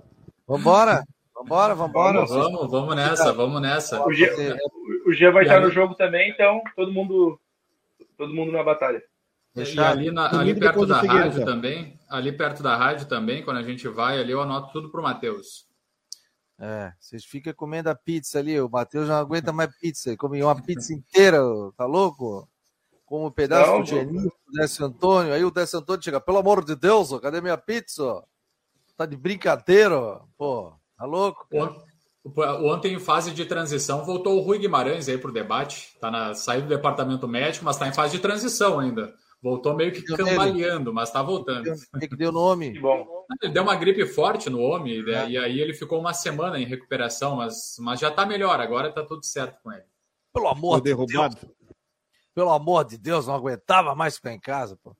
Vambora, vambora, vambora. Vamos, vamos, vamos nessa, vamos nessa. O Gia, o Gia vai e estar ali no jogo também, então todo mundo, todo mundo na batalha. E ali, na, ali perto da rádio também, ali perto da rádio também, quando a gente vai ali, eu anoto tudo pro Matheus. É, vocês ficam comendo a pizza ali, o Matheus não aguenta mais pizza, ele come uma pizza inteira, tá louco? Como um pedaço não, do Geninho, do Décio Antônio, aí o Décio Antônio chega, pelo amor de Deus, ó, cadê minha pizza? Ó? Tá de brincadeira, ó. Pô, tá louco? Ontem, ontem, em fase de transição, voltou o Rui Guimarães aí pro debate, tá na, saiu do departamento médico, mas tá em fase de transição ainda. Voltou meio que cambaleando, mas tá voltando. O que deu no homem? Que bom. Ele deu uma gripe forte no homem, né? E aí ele ficou uma semana em recuperação, mas, mas já tá melhor, agora tá tudo certo com ele. Pelo amor de Deus. Pelo amor de Deus, não aguentava mais ficar em casa, pô.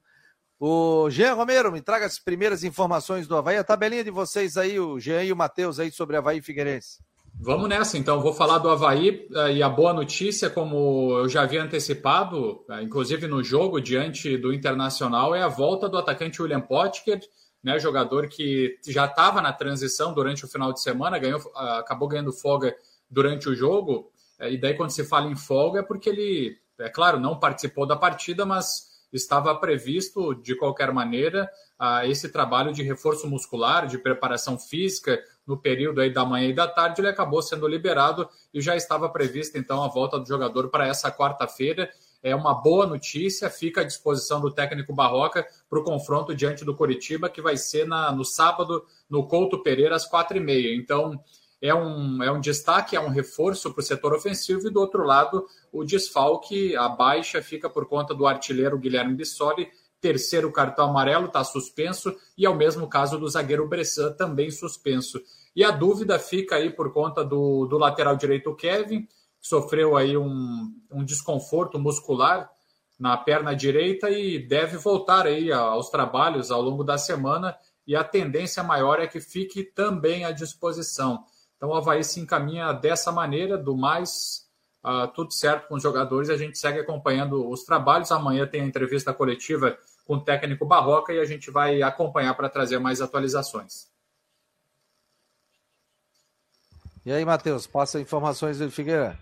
O Jean Romero, me traga as primeiras informações do Avaí, a tabelinha de vocês aí, o Jean e o Matheus aí sobre Avaí e Figueirense. Vamos nessa, então. Vou falar do Avaí e a boa notícia, como eu já havia antecipado, inclusive no jogo diante do Internacional, é a volta do atacante William Pottker, né, jogador que já estava na transição durante o final de semana, ganhou, acabou ganhando folga durante o jogo E daí, quando se fala em folga, é porque ele, é claro, não participou da partida, mas estava previsto, de qualquer maneira, a esse trabalho de reforço muscular, de preparação física, no período aí da manhã e da tarde. Ele acabou sendo liberado e já estava prevista, então, a volta do jogador para essa quarta-feira. É uma boa notícia, fica à disposição do técnico Barroca para o confronto diante do Coritiba, que vai ser na, no sábado, no Couto Pereira, às quatro e meia. Então, é um, é um destaque, é um reforço para o setor ofensivo, e do outro lado, o desfalque, a baixa, fica por conta do artilheiro Guilherme Bissoli, terceiro cartão amarelo, está suspenso, e é o mesmo caso do zagueiro Bressan, também suspenso. E a dúvida fica aí por conta do, do lateral direito Kevin, sofreu aí um, um desconforto muscular na perna direita e deve voltar aí aos trabalhos ao longo da semana, e a tendência maior é que fique também à disposição. Então o Avaí se encaminha dessa maneira, do mais uh, tudo certo com os jogadores, a gente segue acompanhando os trabalhos. Amanhã tem a entrevista coletiva com o técnico Barroca e a gente vai acompanhar para trazer mais atualizações. E aí, Matheus, passa informações do Figueira.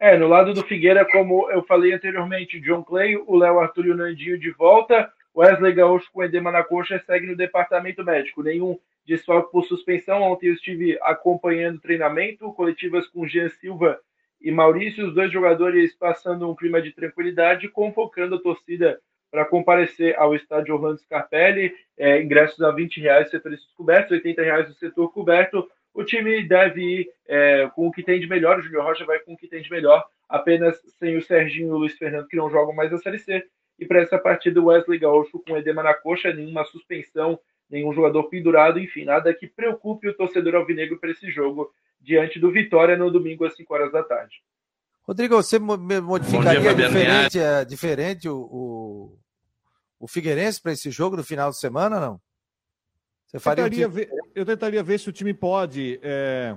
É, no lado do Figueira, como eu falei anteriormente, Joe Clay, o Léo Arthur e o Nandinho de volta, Wesley Gaúcho com edema na coxa segue no departamento médico, nenhum desfalque por suspensão. Ontem eu estive acompanhando o treinamento, coletivas com Jean Silva e Maurício, os dois jogadores passando um clima de tranquilidade, convocando a torcida para comparecer ao estádio Orlando Scarpelli, é, ingressos a vinte reais setores cobertos, oitenta reais no setor coberto. O time deve ir é, com o que tem de melhor, o Junior Rocha vai com o que tem de melhor, apenas sem o Serginho e o Luiz Fernando, que não jogam mais a Série C. E para essa partida, o Wesley Gaúcho com edema na coxa, nenhuma suspensão, nenhum jogador pendurado, enfim, nada que preocupe o torcedor alvinegro para esse jogo diante do Vitória no domingo às cinco horas da tarde. Rodrigo, você modificaria dia, diferente, é, diferente o, o, o Figueirense para esse jogo no final de semana, não? Você faria eu tentaria, um tipo... ver, eu tentaria ver se o time pode. É...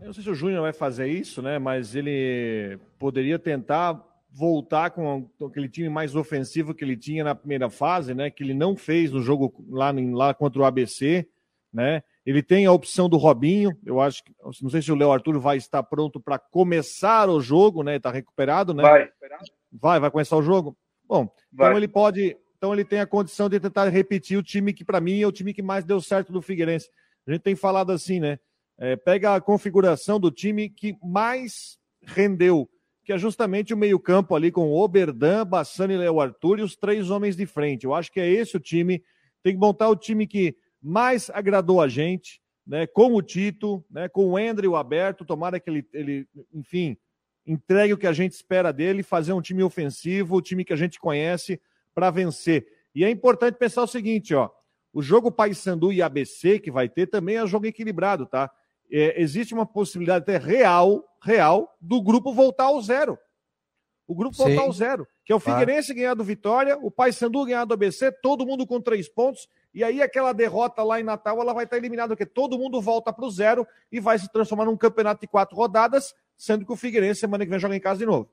Eu não sei se o Júnior vai fazer isso, né? Mas ele poderia tentar voltar com aquele time mais ofensivo que ele tinha na primeira fase, né? Que ele não fez no jogo lá, lá contra o A B C, né? Ele tem a opção do Robinho. Eu acho que não sei se o Léo Arthur vai estar pronto para começar o jogo, né? Está recuperado, né? Vai. Vai, vai começar o jogo. Bom, vai. Então ele pode. Então ele tem a condição de tentar repetir o time que, para mim, é o time que mais deu certo do Figueirense. A gente tem falado assim, né? É, pega a configuração do time que mais rendeu, que é justamente o meio-campo ali com o Oberdan, Bassani, Léo Arthur e os três homens de frente. Eu acho que é esse o time. Tem que montar o time que mais agradou a gente, né? Com o Tito, né? Com o Andrew aberto, tomara que ele, ele, enfim, entregue o que a gente espera dele, fazer um time ofensivo, o time que a gente conhece, para vencer. E é importante pensar o seguinte, ó, o jogo Paysandu e A B C que vai ter também é um jogo equilibrado, tá? É, existe uma possibilidade até real, real, do grupo voltar ao zero. O grupo Sim. voltar ao zero, que é o Figueirense ah. ganhar do Vitória, o Paysandu ganhar do A B C, todo mundo com três pontos, e aí aquela derrota lá em Natal, ela vai estar eliminada, porque todo mundo volta para o zero e vai se transformar num campeonato de quatro rodadas, sendo que o Figueirense semana que vem joga em casa de novo.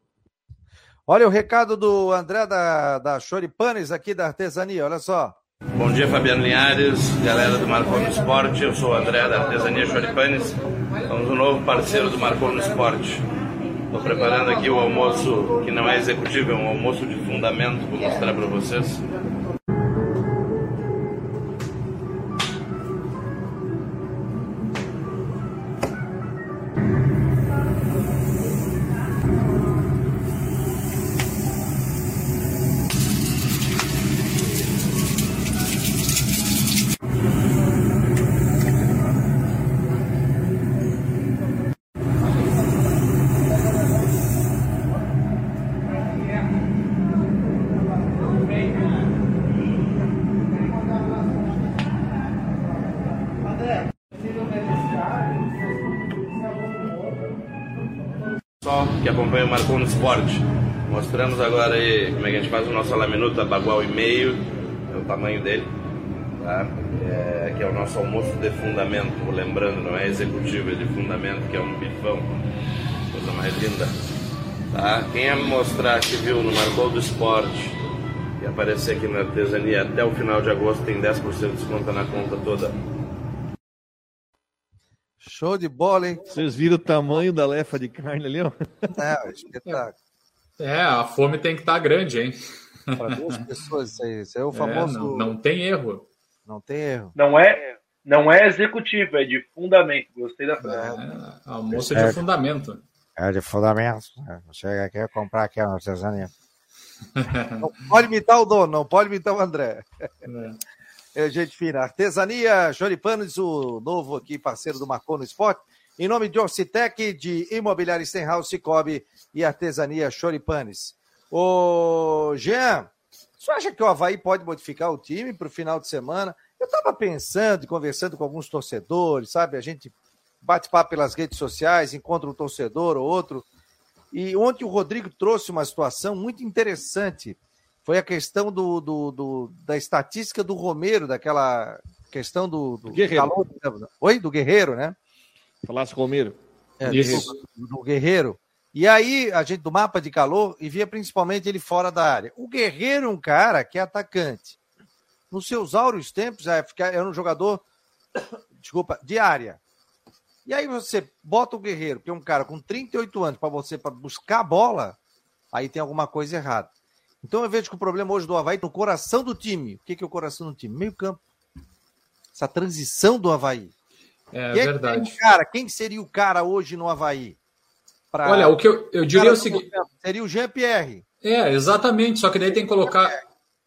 Olha o recado do André da, da Choripanes, aqui da Artesania, olha só. Bom dia, Fabiano Linhares, galera do Marcou no Esporte, eu sou o André da Artesania Choripanes, somos um novo parceiro do Marcou no Esporte. Estou preparando aqui o almoço, que não é executivo, é um almoço de fundamento, vou mostrar para vocês. Que acompanha o Marcou no Esporte. Mostramos agora aí como é que a gente faz o nosso alaminuta, bagual e meio, é o tamanho dele, tá? É, que é o nosso almoço de fundamento, lembrando, não é executivo, é de fundamento, que é um bifão, coisa mais linda, tá? Quem é mostrar que viu no Marcou do Esporte e aparecer aqui na Artesania até o final de agosto tem dez por cento de desconto na conta toda. Show de bola, hein? Vocês viram o tamanho da lefa de carne ali, ó? É, espetáculo. É, a fome tem que estar grande, hein? Para duas pessoas, isso aí. Isso aí é o famoso... É, não, não tem erro. Não tem erro. Não é, não é executivo, é de fundamento. Gostei da frase. É, almoço é de fundamento. É de fundamento. Chega aqui e comprar aqui a artesania. Não pode imitar o dono, não pode imitar o André. É. É, gente fina. Artesania Choripanes, o novo aqui parceiro do Marcou no Esporte. Em nome de Ocitec, de Imobiliária Stenhausen, Cicobi e Artesania Choripanes. Ô, Jean, você acha que o Avaí pode modificar o time para o final de semana? Eu estava pensando e conversando com alguns torcedores, sabe? A gente bate papo pelas redes sociais, encontra um torcedor ou outro. E ontem o Rodrigo trouxe uma situação muito interessante. Foi a questão do, do, do, da estatística do Romero, daquela questão do... do Guerreiro. Calor. Oi? Do Guerreiro, né? Falasse com o Romero. É, isso. Do, do Guerreiro. E aí, a gente do mapa de calor, e via principalmente ele fora da área. O Guerreiro é um cara que é atacante. Nos seus áureos tempos, era um jogador, desculpa, de área. E aí você bota o Guerreiro, que é um cara com trinta e oito anos, para você pra buscar a bola, aí tem alguma coisa errada. Então eu vejo que o problema hoje do Avaí no coração do time. O que, que é o coração do time? Meio campo. Essa transição do Avaí. É quem verdade. É que o cara, quem seria o cara hoje no Avaí? Pra... Olha, o que eu, eu diria o é o seguinte... Seria o Jean-Pierre. É, exatamente. Só que daí tem que colocar...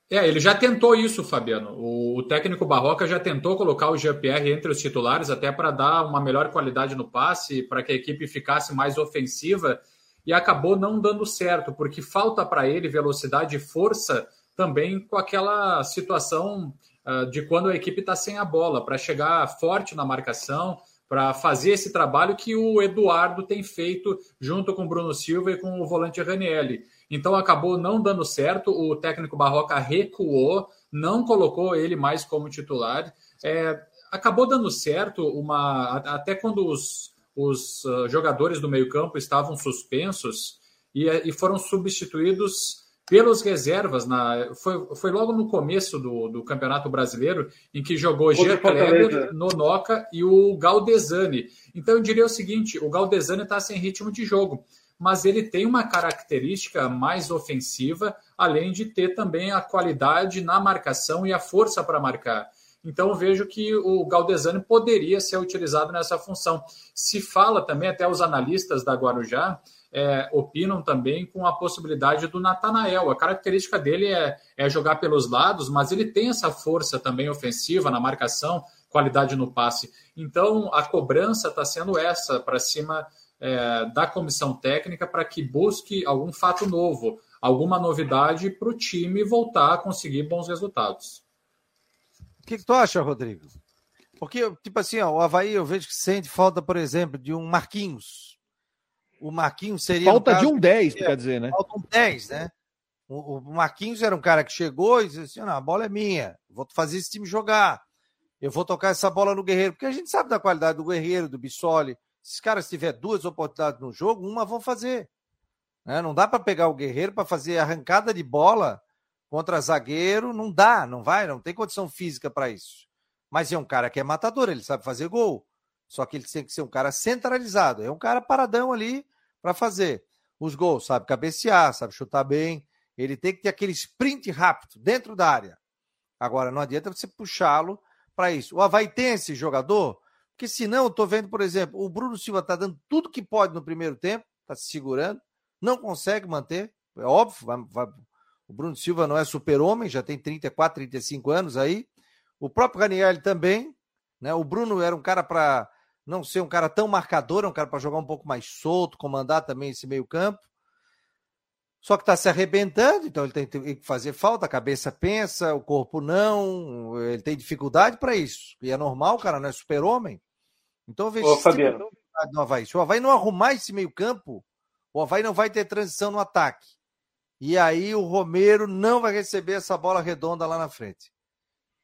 É, ele já tentou isso, Fabiano. O, o técnico Barroca já tentou colocar o Jean-Pierre entre os titulares até para dar uma melhor qualidade no passe, para que a equipe ficasse mais ofensiva. E acabou não dando certo, porque falta para ele velocidade e força também com aquela situação uh, de quando a equipe está sem a bola, para chegar forte na marcação, para fazer esse trabalho que o Eduardo tem feito junto com o Bruno Silva e com o volante Ranieri. Então acabou não dando certo, o técnico Barroca recuou, não colocou ele mais como titular. É, acabou dando certo, uma até quando os... os uh, jogadores do meio-campo estavam suspensos e, e foram substituídos pelos reservas. Na, foi, foi logo no começo do, do Campeonato Brasileiro, em que jogou Jean Kleber, Nonoca e o Galdesani. Então eu diria o seguinte, o Galdesani está sem ritmo de jogo, mas ele tem uma característica mais ofensiva, além de ter também a qualidade na marcação e a força para marcar. Então, vejo que o Galdesani poderia ser utilizado nessa função. Se fala também, até os analistas da Guarujá é, opinam também com a possibilidade do Natanael. A característica dele é, é jogar pelos lados, mas ele tem essa força também ofensiva na marcação, qualidade no passe. Então, a cobrança está sendo essa para cima é, da comissão técnica para que busque algum fato novo, alguma novidade para o time voltar a conseguir bons resultados. O que, que tu acha, Rodrigo? Porque, tipo assim, ó, o Avaí eu vejo que sente falta, por exemplo, de um Marquinhos. O Marquinhos seria... Falta um de um dez, que, quer dizer, né? Falta um dez, né? O, o Marquinhos era um cara que chegou e disse assim, não, a bola é minha, vou fazer esse time jogar, eu vou tocar essa bola no Guerreiro, porque a gente sabe da qualidade do Guerreiro, do Bissoli. Se os caras tiverem duas oportunidades no jogo, uma vão fazer. Né? Não dá para pegar o Guerreiro para fazer arrancada de bola contra zagueiro, não dá, não vai, não tem condição física para isso. Mas é um cara que é matador, ele sabe fazer gol. Só que ele tem que ser um cara centralizado. É um cara paradão ali para fazer os gols, sabe cabecear, sabe chutar bem. Ele tem que ter aquele sprint rápido dentro da área. Agora, não adianta você puxá-lo para isso. O Avaí tem esse jogador, porque senão eu estou vendo, por exemplo, o Bruno Silva está dando tudo que pode no primeiro tempo, está se segurando, não consegue manter, é óbvio, vai... vai o Bruno Silva não é super-homem, já tem trinta e quatro, trinta e cinco anos aí. O próprio Ranieri também, né? O Bruno era um cara para não ser um cara tão marcador, é um cara para jogar um pouco mais solto, comandar também esse meio-campo. Só que está se arrebentando, então ele tem que fazer falta, a cabeça pensa, o corpo não, ele tem dificuldade para isso. E é normal, cara, não é super-homem. Então eu vejo Ô, Fabiano. No Avaí. Se o Avaí não arrumar esse meio-campo, o Avaí não vai ter transição no ataque. E aí o Romero não vai receber essa bola redonda lá na frente.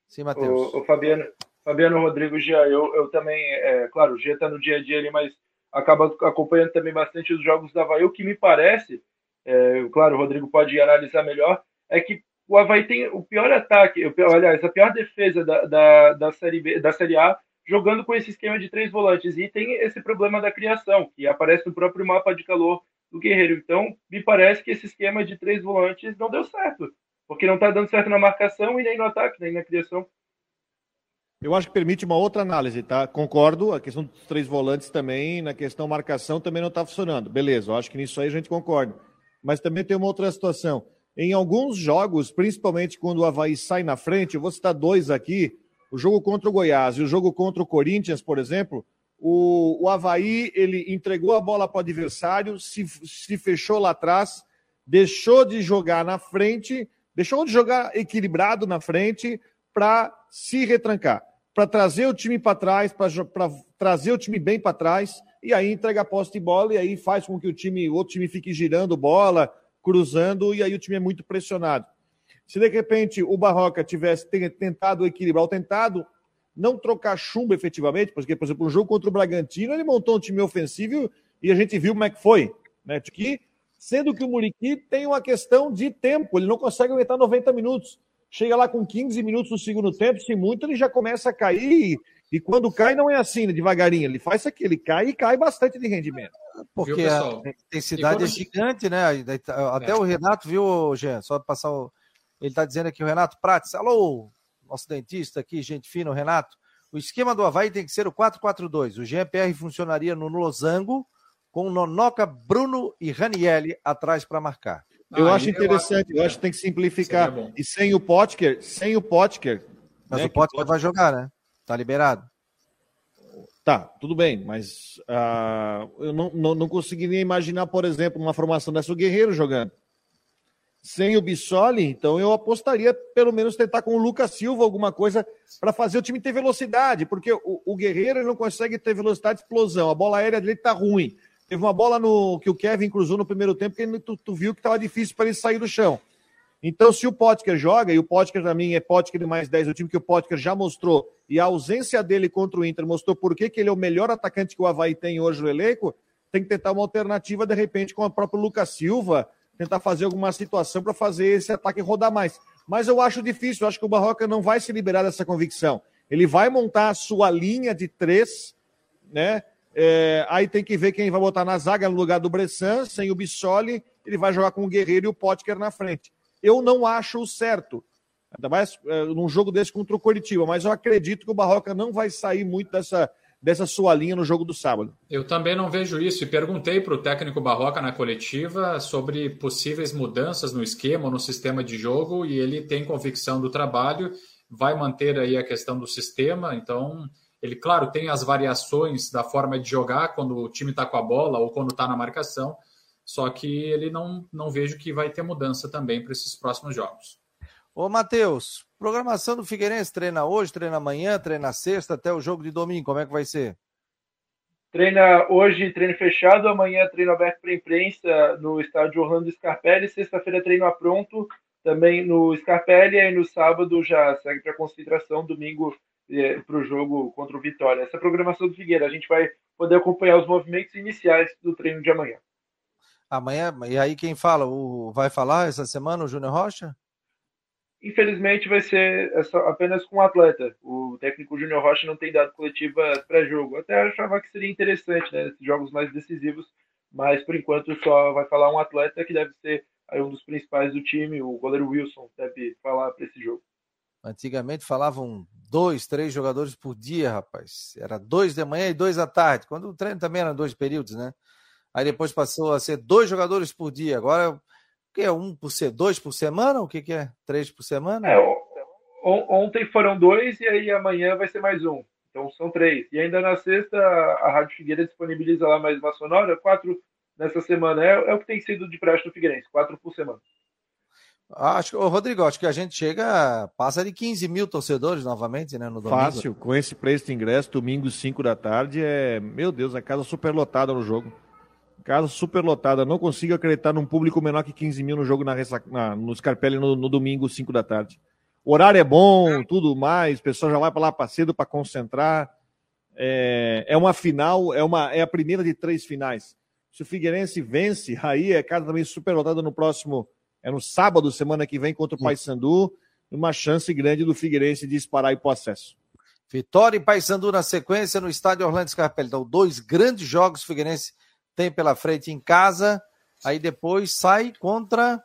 Sim, Matheus. O, o Fabiano, Fabiano Rodrigo, Gia, eu, eu também, é, claro, o Gia está no dia a dia ali, mas acaba acompanhando também bastante os jogos da Avaí. O que me parece, é, claro, o Rodrigo pode analisar melhor, é que o Avaí tem o pior ataque, o pior, aliás, a pior defesa da, da, da, série B, da Série A jogando com esse esquema de três volantes. E tem esse problema da criação, que aparece no próprio mapa de calor do Guerreiro. Então, me parece que esse esquema de três volantes não deu certo, porque não está dando certo na marcação e nem no ataque, nem na criação. Eu acho que permite uma outra análise, tá? Concordo, a questão dos três volantes também, na questão marcação também não está funcionando. Beleza, eu acho que nisso aí a gente concorda. Mas também tem uma outra situação. Em alguns jogos, principalmente quando o Avaí sai na frente, eu vou citar dois aqui, o jogo contra o Goiás e o jogo contra o Corinthians, por exemplo, o, o Avaí, ele entregou a bola para o adversário, se, se fechou lá atrás, deixou de jogar na frente, deixou de jogar equilibrado na frente para se retrancar, para trazer o time para trás, para trazer o time bem para trás, e aí entrega a posse de bola, e aí faz com que o time, o outro time fique girando bola, cruzando, e aí o time é muito pressionado. Se de repente o Barroca tivesse tentado equilibrar, ou tentado não trocar chumbo efetivamente, porque, por exemplo, um jogo contra o Bragantino, ele montou um time ofensivo e a gente viu como é que foi, né? Que, sendo que o Muriqui tem uma questão de tempo, ele não consegue aguentar noventa minutos. Chega lá com quinze minutos no segundo tempo, se muito, ele já começa a cair. E quando cai, não é assim, né, devagarinho. Ele faz isso aqui, ele cai e cai bastante de rendimento. Porque viu, a intensidade é gigante, né? Até é. O Renato, viu, Jean? Só passar o... Ele está dizendo aqui, o Renato Prates. Alô, nosso dentista aqui, gente fina, o Renato. O esquema do Avaí tem que ser o quatro quatro dois. O G P R funcionaria no losango, com Nonoca, Bruno e Ranieri atrás para marcar. Eu ah, acho interessante, eu acho, eu acho que tem que simplificar. E sem o Pottker, sem o Pottker... Mas né, o Pottker pode... vai jogar, né? Tá liberado. Tá, tudo bem, mas uh, eu não, não, não conseguiria imaginar, por exemplo, uma formação dessa, o Guerreiro jogando. Sem o Bissoli, então eu apostaria pelo menos tentar com o Lucas Silva alguma coisa para fazer o time ter velocidade, porque o, o Guerreiro ele não consegue ter velocidade de explosão, a bola aérea dele tá ruim. Teve uma bola no, que o Kevin cruzou no primeiro tempo, que ele, tu, tu viu que estava difícil para ele sair do chão. Então, se o Pottker joga, e o Pottker para mim é Pottker mais dez, o time que o Pottker já mostrou, e a ausência dele contra o Inter mostrou por que ele é o melhor atacante que o Avaí tem hoje no elenco, tem que tentar uma alternativa, de repente, com o próprio Lucas Silva, tentar fazer alguma situação para fazer esse ataque rodar mais. Mas eu acho difícil, eu acho que o Barroca não vai se liberar dessa convicção. Ele vai montar a sua linha de três, né? É, aí tem que ver quem vai botar na zaga no lugar do Bressan, sem o Bissoli, ele vai jogar com o Guerreiro e o Pottker na frente. Eu não acho o certo, ainda mais é, num jogo desse contra o Coritiba, mas eu acredito que o Barroca não vai sair muito dessa, dessa sua linha no jogo do sábado. Eu também não vejo isso, e perguntei para o técnico Barroca na coletiva sobre possíveis mudanças no esquema ou no sistema de jogo, e ele tem convicção do trabalho, vai manter aí a questão do sistema, então... Ele, claro, tem as variações da forma de jogar quando o time está com a bola ou quando está na marcação, só que ele não, não vejo que vai ter mudança também para esses próximos jogos. Ô, Matheus, programação do Figueirense, treina hoje, treina amanhã, treina sexta, até o jogo de domingo, como é que vai ser? Treina hoje, treino fechado, amanhã treino aberto para a imprensa no estádio Orlando Scarpelli, sexta-feira treino a pronto, também no Scarpelli, e no sábado já segue para concentração, domingo para o jogo contra o Vitória. Essa programação do Figueira, a gente vai poder acompanhar os movimentos iniciais do treino de amanhã. Amanhã, e aí quem fala? O, vai falar essa semana o Junior Rocha? Infelizmente vai ser essa, apenas com o atleta. O técnico Junior Rocha não tem dado coletiva pré-jogo. Até achava que seria interessante, né, esses jogos mais decisivos, mas por enquanto só vai falar um atleta que deve ser aí um dos principais do time, o goleiro Wilson, deve falar para esse jogo. Antigamente falavam dois, três jogadores por dia, rapaz. Era dois de manhã e dois à tarde. Quando o treino também era dois períodos, né? Aí depois passou a ser dois jogadores por dia. Agora, o que é? Um por ser dois por semana? O que, que é? Três por semana? É, ontem foram dois e aí amanhã vai ser mais um. Então são três. E ainda na sexta, a Rádio Figueira disponibiliza lá mais uma sonora. Quatro nessa semana. É, é o que tem sido de prática do Figueirense. Quatro por semana. Acho, ô Rodrigo, acho que a gente chega, passa de quinze mil torcedores novamente, né, no domingo. Fácil, com esse preço de ingresso, domingo cinco da tarde, é, meu Deus, a casa superlotada no jogo. Casa superlotada, não consigo acreditar num público menor que quinze mil no jogo na, na, no Scarpelli no, no domingo cinco da tarde. O horário é bom, tudo mais, o pessoal já vai para lá para cedo para concentrar. É, é uma final, é, uma, é a primeira de três finais. Se o Figueirense vence, aí a casa também superlotada no próximo... É no sábado, semana que vem, contra o Paysandu, uma chance grande do Figueirense disparar e ir para o acesso. Vitória e Paysandu na sequência no estádio Orlando Scarpelli. Então, dois grandes jogos o Figueirense tem pela frente em casa. Aí depois sai contra...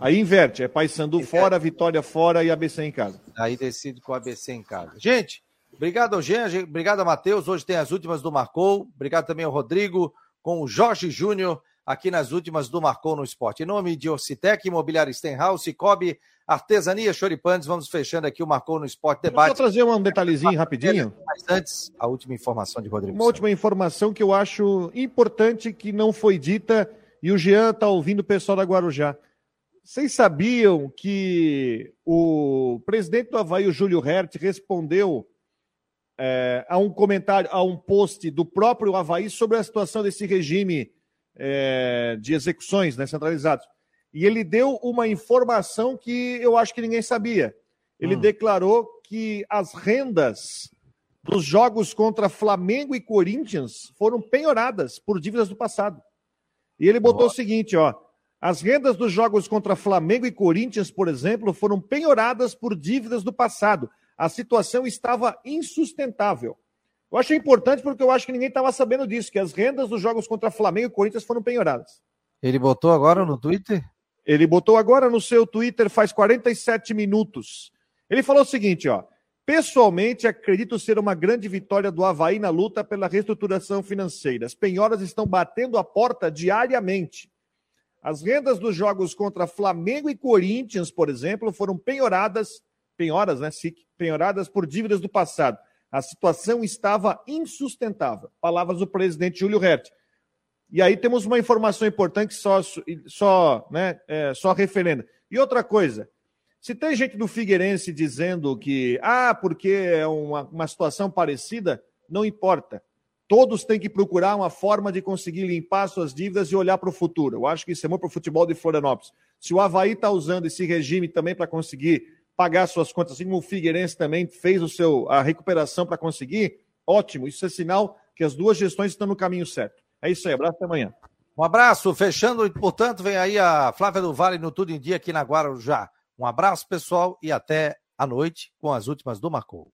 Aí inverte, é Paysandu inverte. Fora, Vitória fora e A B C em casa. Aí decide com o A B C em casa. Gente, obrigado ao Jean, obrigado a Matheus. Hoje tem as últimas do Marcou. Obrigado também ao Rodrigo, com o Jorge Júnior, aqui nas últimas do Marcou no Esporte. Em nome de Ocitec, Imobiliária Stenhausen, Cicobi, Artesania Choripanes, vamos fechando aqui o Marcou no Esporte Debate. Deixa eu trazer um detalhezinho rapidinho. Mas antes, a última informação de Rodrigo. Uma última informação que eu acho importante, que não foi dita, e o Jean está ouvindo o pessoal da Guarujá. Vocês sabiam que o presidente do Avaí, o Júlio Herth, respondeu é, a um comentário, a um post do próprio Avaí sobre a situação desse regime é, de execuções, né, centralizados. E ele deu uma informação que eu acho que ninguém sabia. Ele hum. declarou que as rendas dos jogos contra Flamengo e Corinthians foram penhoradas por dívidas do passado. E ele botou oh. o seguinte, ó. As rendas dos jogos contra Flamengo e Corinthians, por exemplo, foram penhoradas por dívidas do passado. A situação estava insustentável. Eu acho importante porque eu acho que ninguém estava sabendo disso, que as rendas dos jogos contra Flamengo e Corinthians foram penhoradas. Ele botou agora no Twitter? Ele botou agora no seu Twitter faz quarenta e sete minutos. Ele falou o seguinte, ó. Pessoalmente, acredito ser uma grande vitória do Avaí na luta pela reestruturação financeira. As penhoras estão batendo a porta diariamente. As rendas dos jogos contra Flamengo e Corinthians, por exemplo, foram penhoradas, penhoras, né, penhoradas por dívidas do passado. A situação estava insustentável. Palavras do presidente Júlio Herth. E aí temos uma informação importante só, só, né, é, só referendo. E outra coisa, se tem gente do Figueirense dizendo que, ah, porque é uma, uma situação parecida, não importa. Todos têm que procurar uma forma de conseguir limpar suas dívidas e olhar para o futuro. Eu acho que isso é muito para o futebol de Florianópolis. Se o Avaí está usando esse regime também para conseguir pagar suas contas, assim como o Figueirense também fez o seu, a recuperação para conseguir, ótimo. Isso é sinal que as duas gestões estão no caminho certo. É isso aí, abraço, até amanhã. Um abraço, fechando, e portanto vem aí a Flávia do Vale no Tudo em Dia aqui na Guarujá. Um abraço, pessoal, e até à noite com as últimas do Marcou.